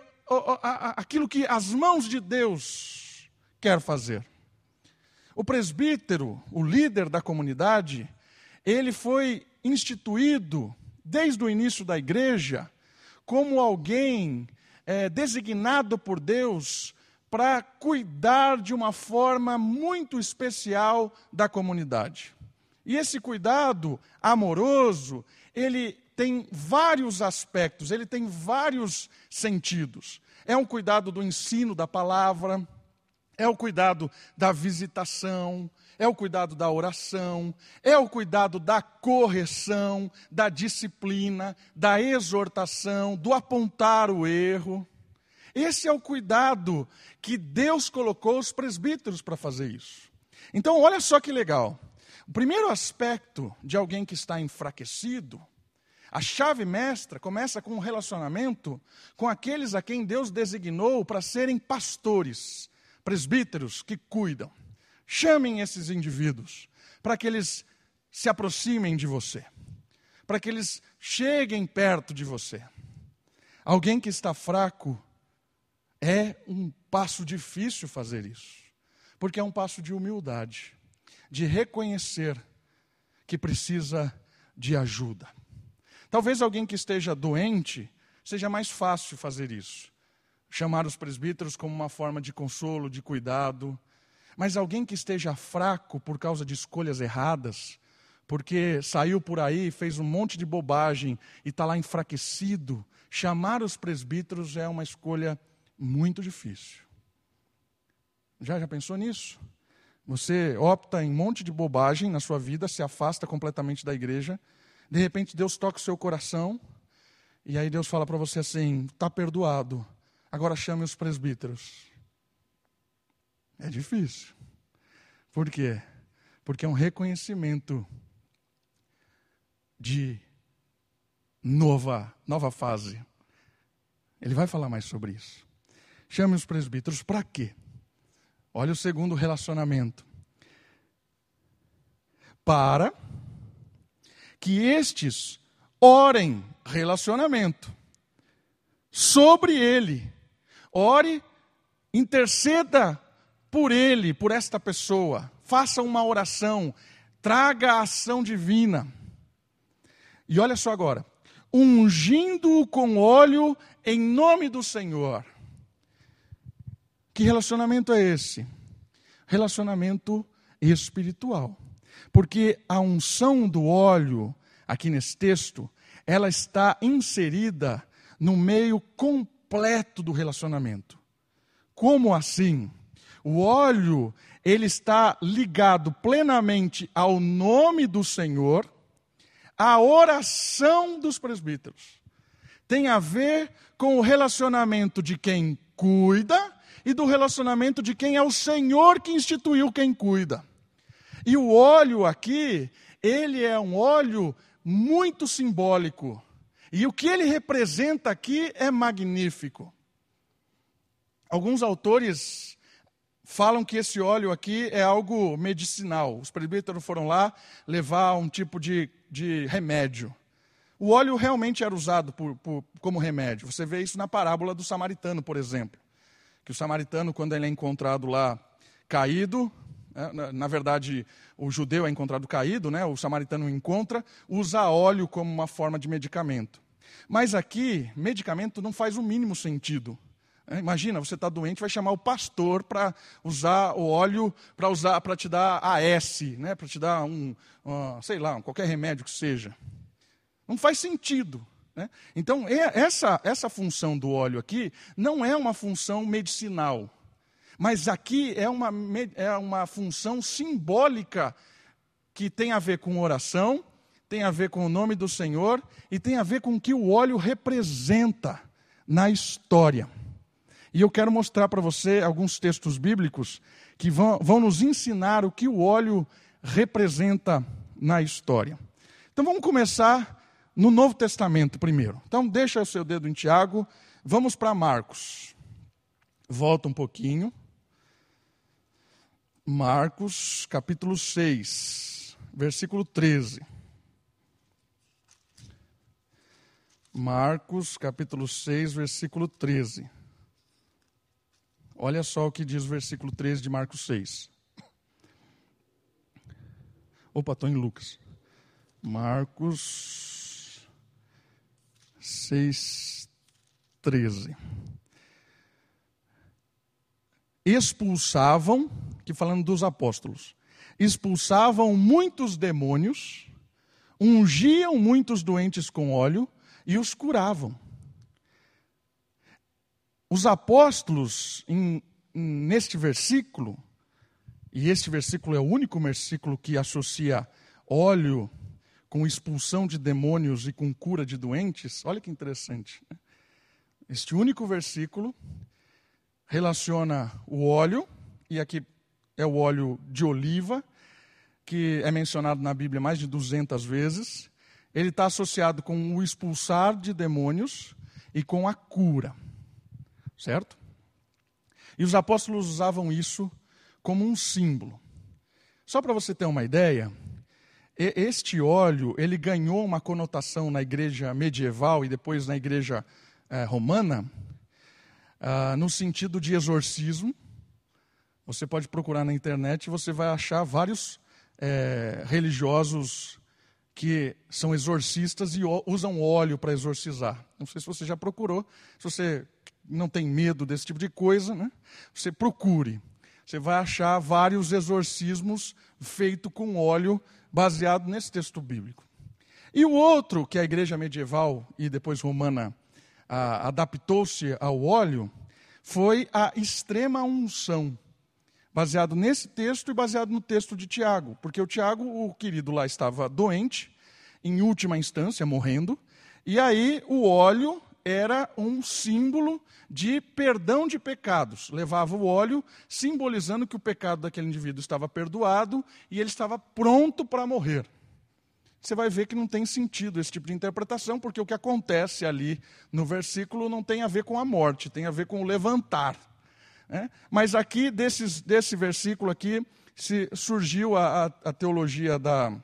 aquilo que as mãos de Deus quer fazer. O presbítero, o líder da comunidade, ele foi instituído desde o início da igreja como alguém é, designado por Deus para cuidar de uma forma muito especial da comunidade. E esse cuidado amoroso, ele tem vários aspectos, ele tem vários sentidos. É um cuidado do ensino da palavra, é o cuidado da visitação, é o cuidado da oração, é o cuidado da correção, da disciplina, da exortação, do apontar o erro. Esse é o cuidado que Deus colocou os presbíteros para fazer isso. Então, olha só que legal. O primeiro aspecto de alguém que está enfraquecido, a chave mestra começa com um relacionamento com aqueles a quem Deus designou para serem pastores, presbíteros que cuidam. Chamem esses indivíduos para que eles se aproximem de você, para que eles cheguem perto de você. Alguém que está fraco é um passo difícil fazer isso, porque é um passo de humildade, de reconhecer que precisa de ajuda. Talvez alguém que esteja doente, seja mais fácil fazer isso. Chamar os presbíteros como uma forma de consolo, de cuidado. Mas alguém que esteja fraco por causa de escolhas erradas, porque saiu por aí, fez um monte de bobagem e está lá enfraquecido, chamar os presbíteros é uma escolha muito difícil. Já, já pensou nisso? Você opta em um monte de bobagem na sua vida, se afasta completamente da igreja. De repente, Deus toca o seu coração, e aí Deus fala para você assim, está perdoado, agora chame os presbíteros. É difícil. Por quê? Porque é um reconhecimento de nova, nova fase. Ele vai falar mais sobre isso. Chame os presbíteros para quê? Olha o segundo relacionamento. Para que estes orem, relacionamento, sobre ele, ore, interceda por ele, por esta pessoa, faça uma oração, traga a ação divina. E olha só agora, ungindo-o com óleo em nome do Senhor. Que relacionamento é esse? Relacionamento espiritual. Porque a unção do óleo, aqui nesse texto, ela está inserida no meio completo do relacionamento. Como assim? O óleo, ele está ligado plenamente ao nome do Senhor, à oração dos presbíteros. Tem a ver com o relacionamento de quem cuida e do relacionamento de quem é o Senhor que instituiu quem cuida. E o óleo aqui, ele é um óleo muito simbólico. E o que ele representa aqui é magnífico. Alguns autores falam que esse óleo aqui é algo medicinal. Os presbíteros foram lá levar um tipo de, de remédio. O óleo realmente era usado por, por, como remédio. Você vê isso na parábola do samaritano, por exemplo. Que o samaritano, quando ele é encontrado lá caído... Na verdade, o judeu é encontrado caído, né? O samaritano o encontra, usa óleo como uma forma de medicamento. Mas aqui, medicamento não faz o mínimo sentido. Imagina, você está doente, vai chamar o pastor para usar o óleo, para usar, para te dar A S, né? Para te dar um, uh, sei lá, qualquer remédio que seja. Não faz sentido. Né? Então, essa, essa função do óleo aqui não é uma função medicinal. Mas aqui é uma, é uma função simbólica que tem a ver com oração, tem a ver com o nome do Senhor e tem a ver com o que o óleo representa na história. E eu quero mostrar para você alguns textos bíblicos que vão, vão nos ensinar o que o óleo representa na história. Então vamos começar no Novo Testamento primeiro. Então deixa o seu dedo em Tiago, vamos para Marcos. Volta um pouquinho. Marcos, capítulo seis, versículo treze. Marcos, capítulo seis, versículo treze. Olha só o que diz o versículo treze de Marcos seis. Opa, estou em Lucas. Marcos seis, treze. Expulsavam, aqui falando dos apóstolos, expulsavam muitos demônios, ungiam muitos doentes com óleo e os curavam. Os apóstolos, em, neste versículo, e este versículo é o único versículo que associa óleo com expulsão de demônios e com cura de doentes, olha que interessante, né? Este único versículo relaciona o óleo, e aqui é o óleo de oliva, que é mencionado na Bíblia mais de duzentas vezes. Ele está associado com o expulsar de demônios e com a cura, certo? E os apóstolos usavam isso como um símbolo. Só para você ter uma ideia, este óleo ele ganhou uma conotação na igreja medieval e depois na igreja eh, romana, Uh, no sentido de exorcismo. Você pode procurar na internet e você vai achar vários é, religiosos que são exorcistas e usam óleo para exorcizar. Não sei se você já procurou, se você não tem medo desse tipo de coisa, né? Você procure. Você vai achar vários exorcismos feitos com óleo baseado nesse texto bíblico. E o outro que a igreja medieval e depois romana adaptou-se ao óleo, foi a extrema unção, baseado nesse texto e baseado no texto de Tiago, porque o Tiago, o querido lá, estava doente, em última instância, morrendo, e aí o óleo era um símbolo de perdão de pecados, levava o óleo, simbolizando que o pecado daquele indivíduo estava perdoado e ele estava pronto para morrer. Você vai ver que não tem sentido esse tipo de interpretação, porque o que acontece ali no versículo não tem a ver com a morte, tem a ver com o levantar, né? Mas aqui, desses, desse versículo aqui, se surgiu a, a, a teologia da,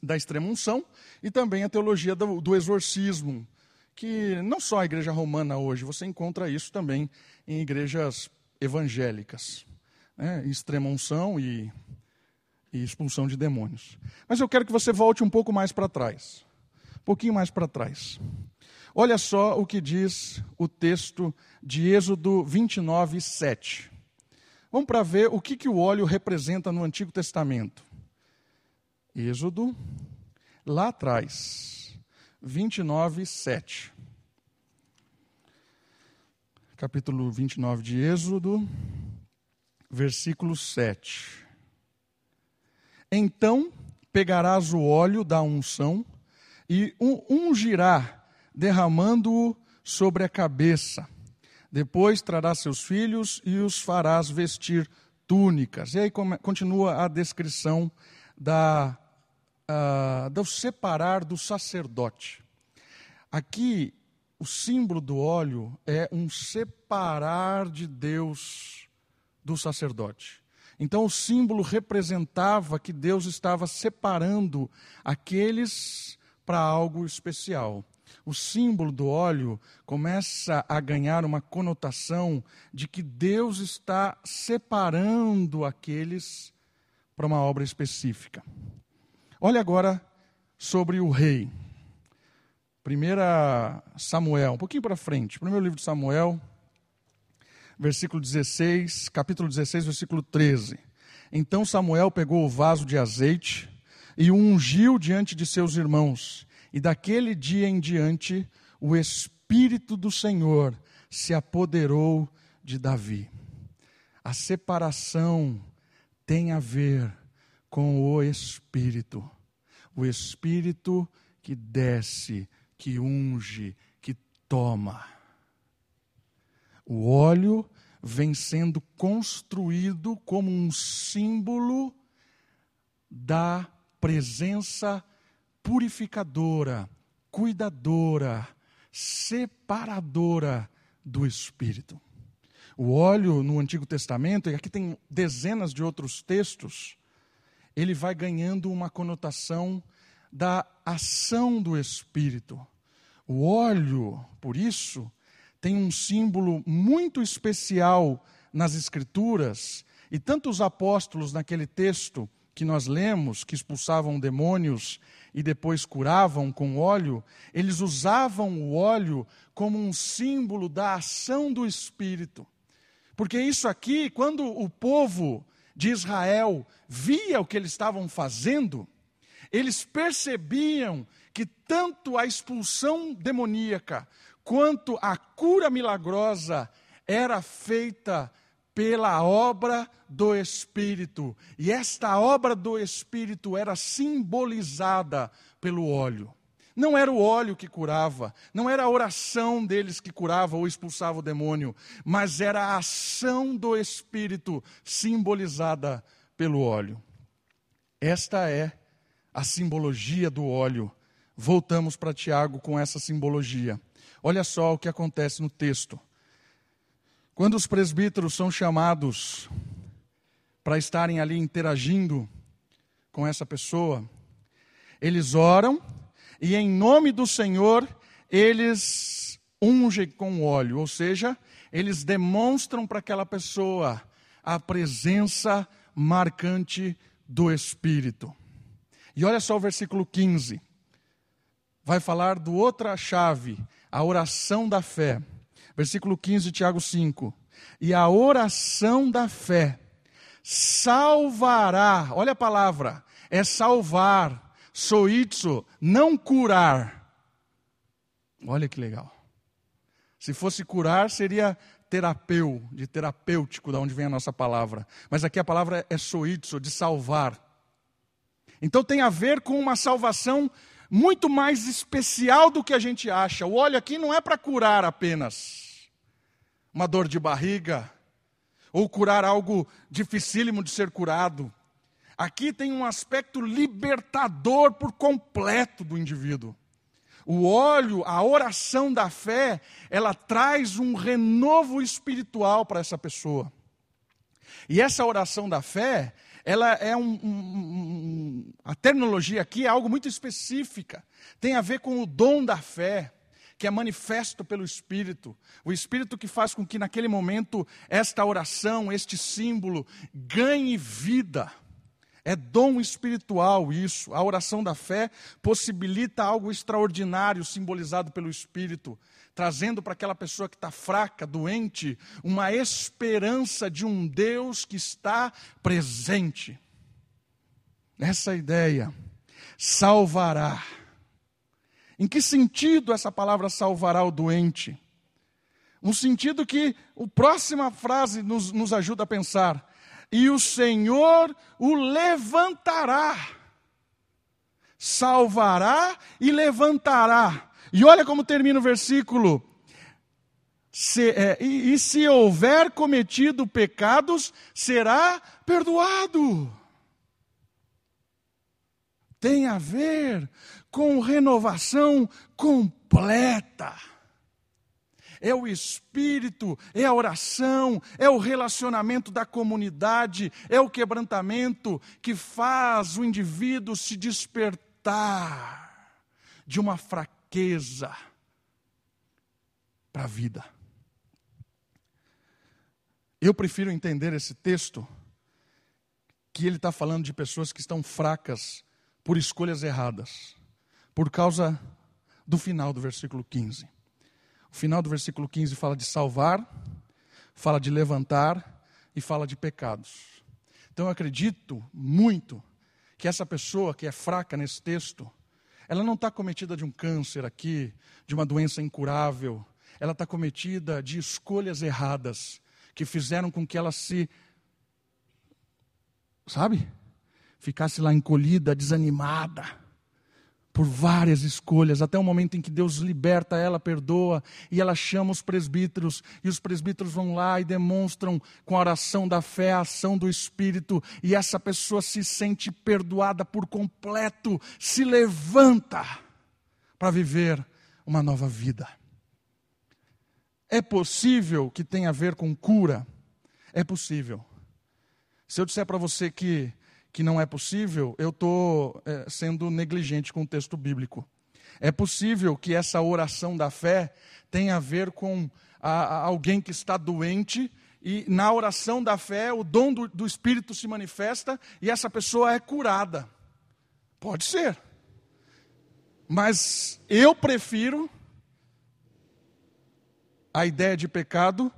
da extrema-unção e também a teologia do, do exorcismo, que não só a igreja romana hoje, você encontra isso também em igrejas evangélicas, né? Extrema-unção e... e expulsão de demônios. Mas eu quero que você volte um pouco mais para trás. Um pouquinho mais para trás. Olha só o que diz o texto de Êxodo vinte e nove, sete. Vamos para ver o que, que o óleo representa no Antigo Testamento. Êxodo, lá atrás, vinte e nove, sete. Capítulo vinte e nove de Êxodo, versículo sete. Então pegarás o óleo da unção e o ungirá, derramando-o sobre a cabeça. Depois trarás seus filhos e os farás vestir túnicas. E aí continua a descrição da, uh, do separar do sacerdote. Aqui, o símbolo do óleo é um separar de Deus do sacerdote. Então o símbolo representava que Deus estava separando aqueles para algo especial. O símbolo do óleo começa a ganhar uma conotação de que Deus está separando aqueles para uma obra específica. Olha agora sobre o rei. primeiro Samuel, um pouquinho para frente, primeiro livro de Samuel... Versículo dezesseis, capítulo dezesseis, versículo treze. Então Samuel pegou o vaso de azeite e o ungiu diante de seus irmãos. E daquele dia em diante, o Espírito do Senhor se apoderou de Davi. A separação tem a ver com o Espírito. O Espírito que desce, que unge, que toma. O óleo vem sendo construído como um símbolo da presença purificadora, cuidadora, separadora do Espírito. O óleo no Antigo Testamento, e aqui tem dezenas de outros textos, ele vai ganhando uma conotação da ação do Espírito. O óleo, por isso, tem um símbolo muito especial nas Escrituras, e tanto os apóstolos naquele texto que nós lemos, que expulsavam demônios e depois curavam com óleo, eles usavam o óleo como um símbolo da ação do Espírito. Porque isso aqui, quando o povo de Israel via o que eles estavam fazendo, eles percebiam que tanto a expulsão demoníaca quanto a cura milagrosa era feita pela obra do Espírito. E esta obra do Espírito era simbolizada pelo óleo. Não era o óleo que curava, não era a oração deles que curava ou expulsava o demônio, mas era a ação do Espírito simbolizada pelo óleo. Esta é a simbologia do óleo. Voltamos para Tiago com essa simbologia. Olha só o que acontece no texto. Quando os presbíteros são chamados para estarem ali interagindo com essa pessoa, eles oram e em nome do Senhor eles ungem com óleo, ou seja, eles demonstram para aquela pessoa a presença marcante do Espírito. E olha só o versículo quinze, vai falar do outra chave, a oração da fé. Versículo quinze, Tiago cinco. E a oração da fé salvará, olha a palavra, é salvar, soitzo, não curar. Olha que legal. Se fosse curar, seria terapeu, de terapêutico, da onde vem a nossa palavra. Mas aqui a palavra é soitzo, de salvar. Então tem a ver com uma salvação muito mais especial do que a gente acha. O óleo aqui não é para curar apenas uma dor de barriga, ou curar algo dificílimo de ser curado. Aqui tem um aspecto libertador por completo do indivíduo. O óleo, a oração da fé, ela traz um renovo espiritual para essa pessoa. E essa oração da fé, ela é um, um, um... a terminologia aqui é algo muito específica. Tem a ver com o dom da fé, que é manifesto pelo Espírito. O Espírito que faz com que naquele momento esta oração, este símbolo, ganhe vida. É dom espiritual isso. A oração da fé possibilita algo extraordinário simbolizado pelo Espírito, trazendo para aquela pessoa que está fraca, doente, uma esperança de um Deus que está presente. Essa ideia, salvará. Em que sentido essa palavra salvará o doente? Um sentido que a próxima frase nos, nos ajuda a pensar. E o Senhor o levantará, salvará e levantará. E olha como termina o versículo. Se, é, e, e se houver cometido pecados, será perdoado. Tem a ver com renovação completa. É o Espírito, é a oração, é o relacionamento da comunidade, é o quebrantamento que faz o indivíduo se despertar de uma fraqueza para a vida. Eu prefiro entender esse texto que ele está falando de pessoas que estão fracas por escolhas erradas, por causa do final do versículo quinze. O final do versículo quinze fala de salvar, fala de levantar e fala de pecados. Então eu acredito muito que essa pessoa que é fraca nesse texto, ela não está cometida de um câncer aqui, de uma doença incurável, ela está cometida de escolhas erradas que fizeram com que ela se, sabe, ficasse lá encolhida, desanimada, por várias escolhas, até o momento em que Deus liberta ela, perdoa, e ela chama os presbíteros, e os presbíteros vão lá e demonstram com a oração da fé, a ação do Espírito, e essa pessoa se sente perdoada por completo, se levanta para viver uma nova vida. É possível que tenha a ver com cura? É possível. Se eu disser para você que que não é possível, eu estou é, sendo negligente com o texto bíblico. É possível que essa oração da fé tenha a ver com a, a alguém que está doente, e na oração da fé o dom do, do Espírito se manifesta e essa pessoa é curada. Pode ser. Mas eu prefiro a ideia de pecado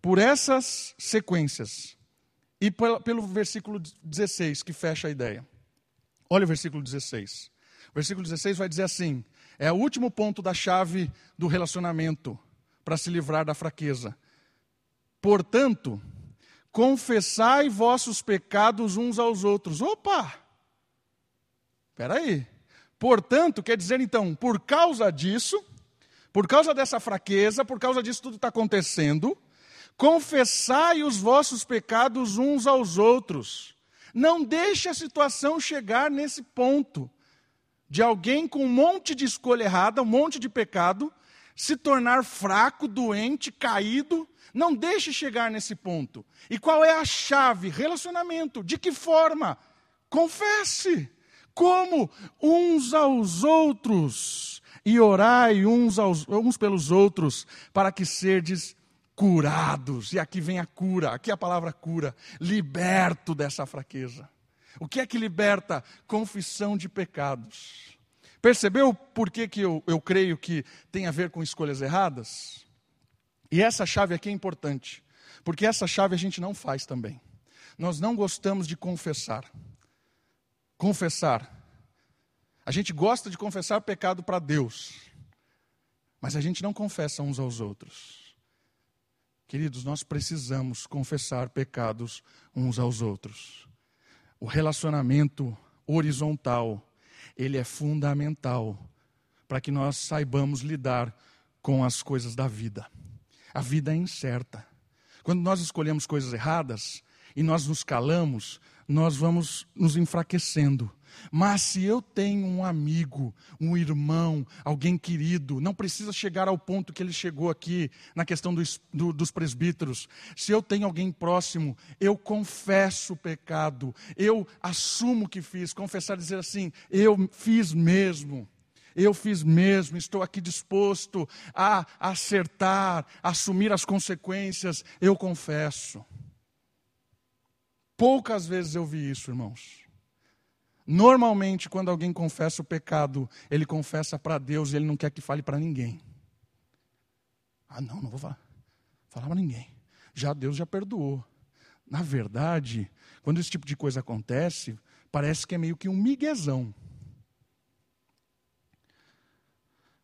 por essas sequências. E pelo, pelo versículo dezesseis que fecha a ideia. Olha o versículo dezesseis. O versículo dezesseis vai dizer assim, é o último ponto da chave do relacionamento para se livrar da fraqueza. Portanto, confessai vossos pecados uns aos outros. Opa! Espera aí. Portanto, quer dizer então, por causa disso, por causa dessa fraqueza, por causa disso tudo está acontecendo, confessai os vossos pecados uns aos outros. Não deixe a situação chegar nesse ponto de alguém com um monte de escolha errada, um monte de pecado, se tornar fraco, doente, caído. Não deixe chegar nesse ponto. E qual é a chave? Relacionamento. De que forma? Confesse. Como? Uns aos outros. E orai uns, aos, uns pelos outros, para que serdes curados. E aqui vem a cura. Aqui a palavra cura. Liberto dessa fraqueza. O que é que liberta? Confissão de pecados. Percebeu por que, que eu, eu creio que tem a ver com escolhas erradas? E essa chave aqui é importante, porque essa chave a gente não faz também. Nós não gostamos de confessar. Confessar. A gente gosta de confessar pecado para Deus, mas a gente não confessa uns aos outros. Queridos, nós precisamos confessar pecados uns aos outros. O relacionamento horizontal, ele é fundamental para que nós saibamos lidar com as coisas da vida. A vida é incerta. Quando nós escolhemos coisas erradas e nós nos calamos, nós vamos nos enfraquecendo. Mas se eu tenho um amigo, um irmão, alguém querido, não precisa chegar ao ponto que ele chegou aqui na questão do, do, dos presbíteros. Se eu tenho alguém próximo, eu confesso o pecado, eu assumo que fiz. Confessar, dizer assim, eu fiz mesmo, eu fiz mesmo, estou aqui disposto a acertar, a assumir as consequências, eu confesso. Poucas vezes eu vi isso, irmãos. Normalmente, quando alguém confessa o pecado, ele confessa para Deus e ele não quer que fale para ninguém. Ah, não, não vou falar. Falar para ninguém. Já Deus já perdoou. Na verdade, quando esse tipo de coisa acontece, parece que é meio que um miguezão.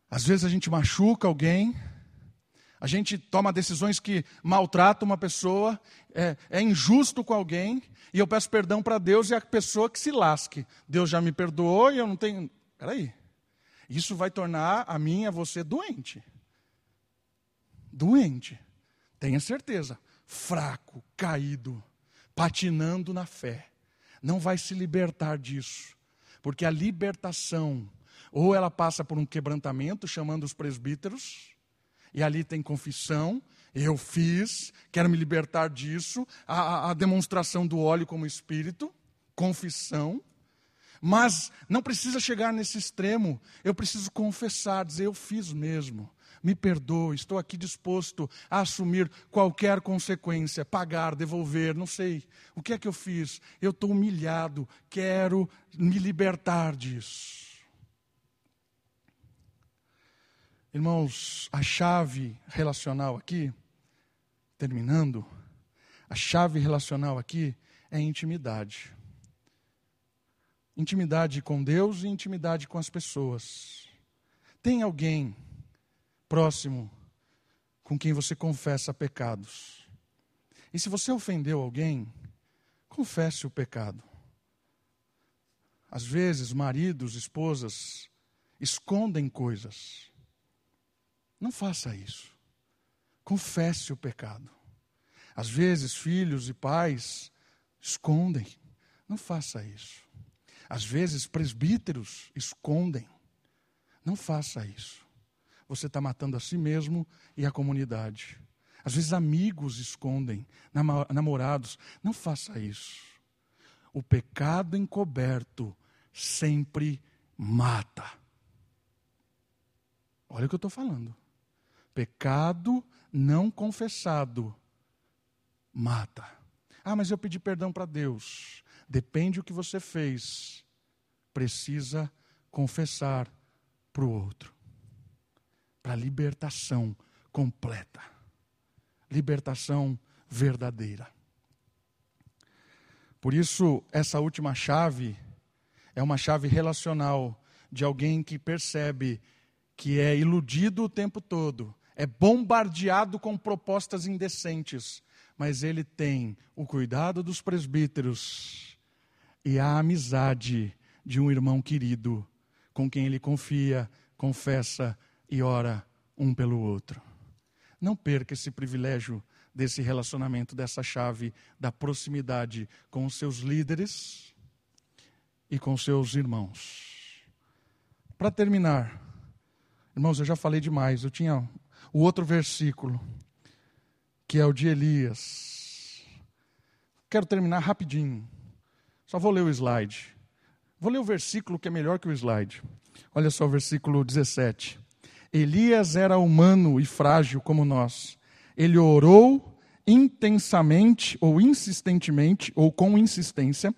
Às vezes a gente machuca alguém, a gente toma decisões que maltratam uma pessoa, é, é injusto com alguém, e eu peço perdão para Deus e a pessoa que se lasque. Deus já me perdoou e eu não tenho... Peraí, isso vai tornar a mim e a você doente. Doente, tenha certeza. Fraco, caído, patinando na fé. Não vai se libertar disso, porque a libertação, ou ela passa por um quebrantamento, chamando os presbíteros... E ali tem confissão, eu fiz, quero me libertar disso, a, a demonstração do óleo como espírito, confissão. Mas não precisa chegar nesse extremo, eu preciso confessar, dizer eu fiz mesmo, me perdoe, estou aqui disposto a assumir qualquer consequência, pagar, devolver, não sei. O que é que eu fiz? Eu estou humilhado, quero me libertar disso. Irmãos, a chave relacional aqui, terminando, a chave relacional aqui é intimidade. Intimidade com Deus e intimidade com as pessoas. Tem alguém próximo com quem você confessa pecados. E se você ofendeu alguém, confesse o pecado. Às vezes, maridos, esposas, escondem coisas. Não faça isso. Confesse o pecado. Às vezes, filhos e pais escondem. Não faça isso. Às vezes, presbíteros escondem. Não faça isso. Você está matando a si mesmo e a comunidade. Às vezes, amigos escondem, namorados. Não faça isso. O pecado encoberto sempre mata. Olha o que eu estou falando. Pecado não confessado mata. Ah, mas eu pedi perdão para Deus. Depende do que você fez. Precisa confessar para o outro. Para libertação completa. Libertação verdadeira. Por isso, essa última chave é uma chave relacional de alguém que percebe que é iludido o tempo todo, é bombardeado com propostas indecentes, mas ele tem o cuidado dos presbíteros e a amizade de um irmão querido, com quem ele confia, confessa e ora um pelo outro. Não perca esse privilégio desse relacionamento, dessa chave da proximidade com os seus líderes e com os seus irmãos. Para terminar, irmãos, eu já falei demais, eu tinha o outro versículo, que é o de Elias. Quero terminar rapidinho, só vou ler o slide. Vou ler o versículo que é melhor que o slide. Olha só o versículo dezessete. Elias era humano e frágil como nós. Ele orou intensamente, ou insistentemente, ou com insistência,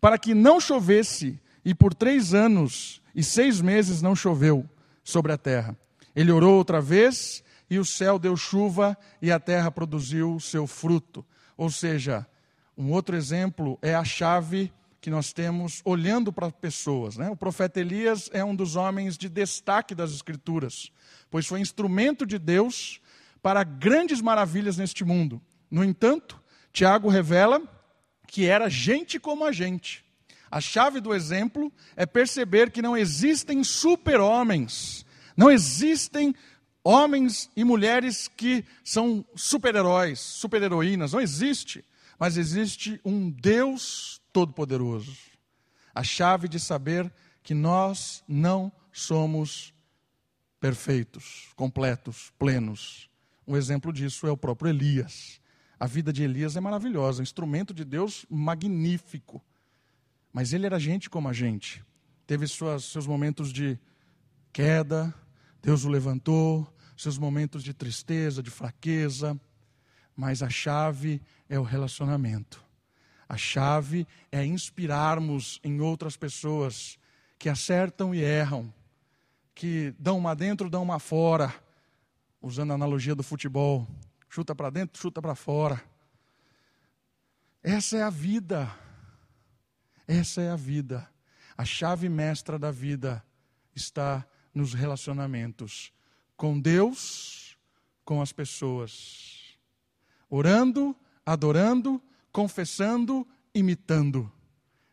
para que não chovesse, e por três anos e seis meses não choveu sobre a terra. Ele orou outra vez, e o céu deu chuva, e a terra produziu seu fruto. Ou seja, um outro exemplo é a chave que nós temos olhando para pessoas, né? O profeta Elias é um dos homens de destaque das Escrituras, pois foi instrumento de Deus para grandes maravilhas neste mundo. No entanto, Tiago revela que era gente como a gente. A chave do exemplo é perceber que não existem super-homens, não existem homens e mulheres que são super-heróis, super-heroínas, não existe, mas existe um Deus todo-poderoso. A chave de saber que nós não somos perfeitos, completos, plenos. Um exemplo disso é o próprio Elias. A vida de Elias é maravilhosa, um instrumento de Deus magnífico. Mas ele era gente como a gente. Teve suas, seus momentos de queda, Deus o levantou, seus momentos de tristeza, de fraqueza. Mas a chave é o relacionamento. A chave é inspirarmos em outras pessoas que acertam e erram, que dão uma dentro, dão uma fora. Usando a analogia do futebol, chuta para dentro, chuta para fora. Essa é a vida, essa é a vida. A chave mestra da vida está nos relacionamentos com Deus, com as pessoas. Orando, adorando, confessando, imitando.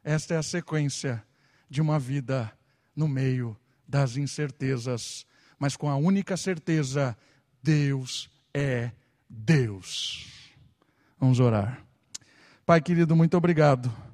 Esta é a sequência de uma vida no meio das incertezas, mas com a única certeza: Deus é Deus. Vamos orar. Pai querido, muito obrigado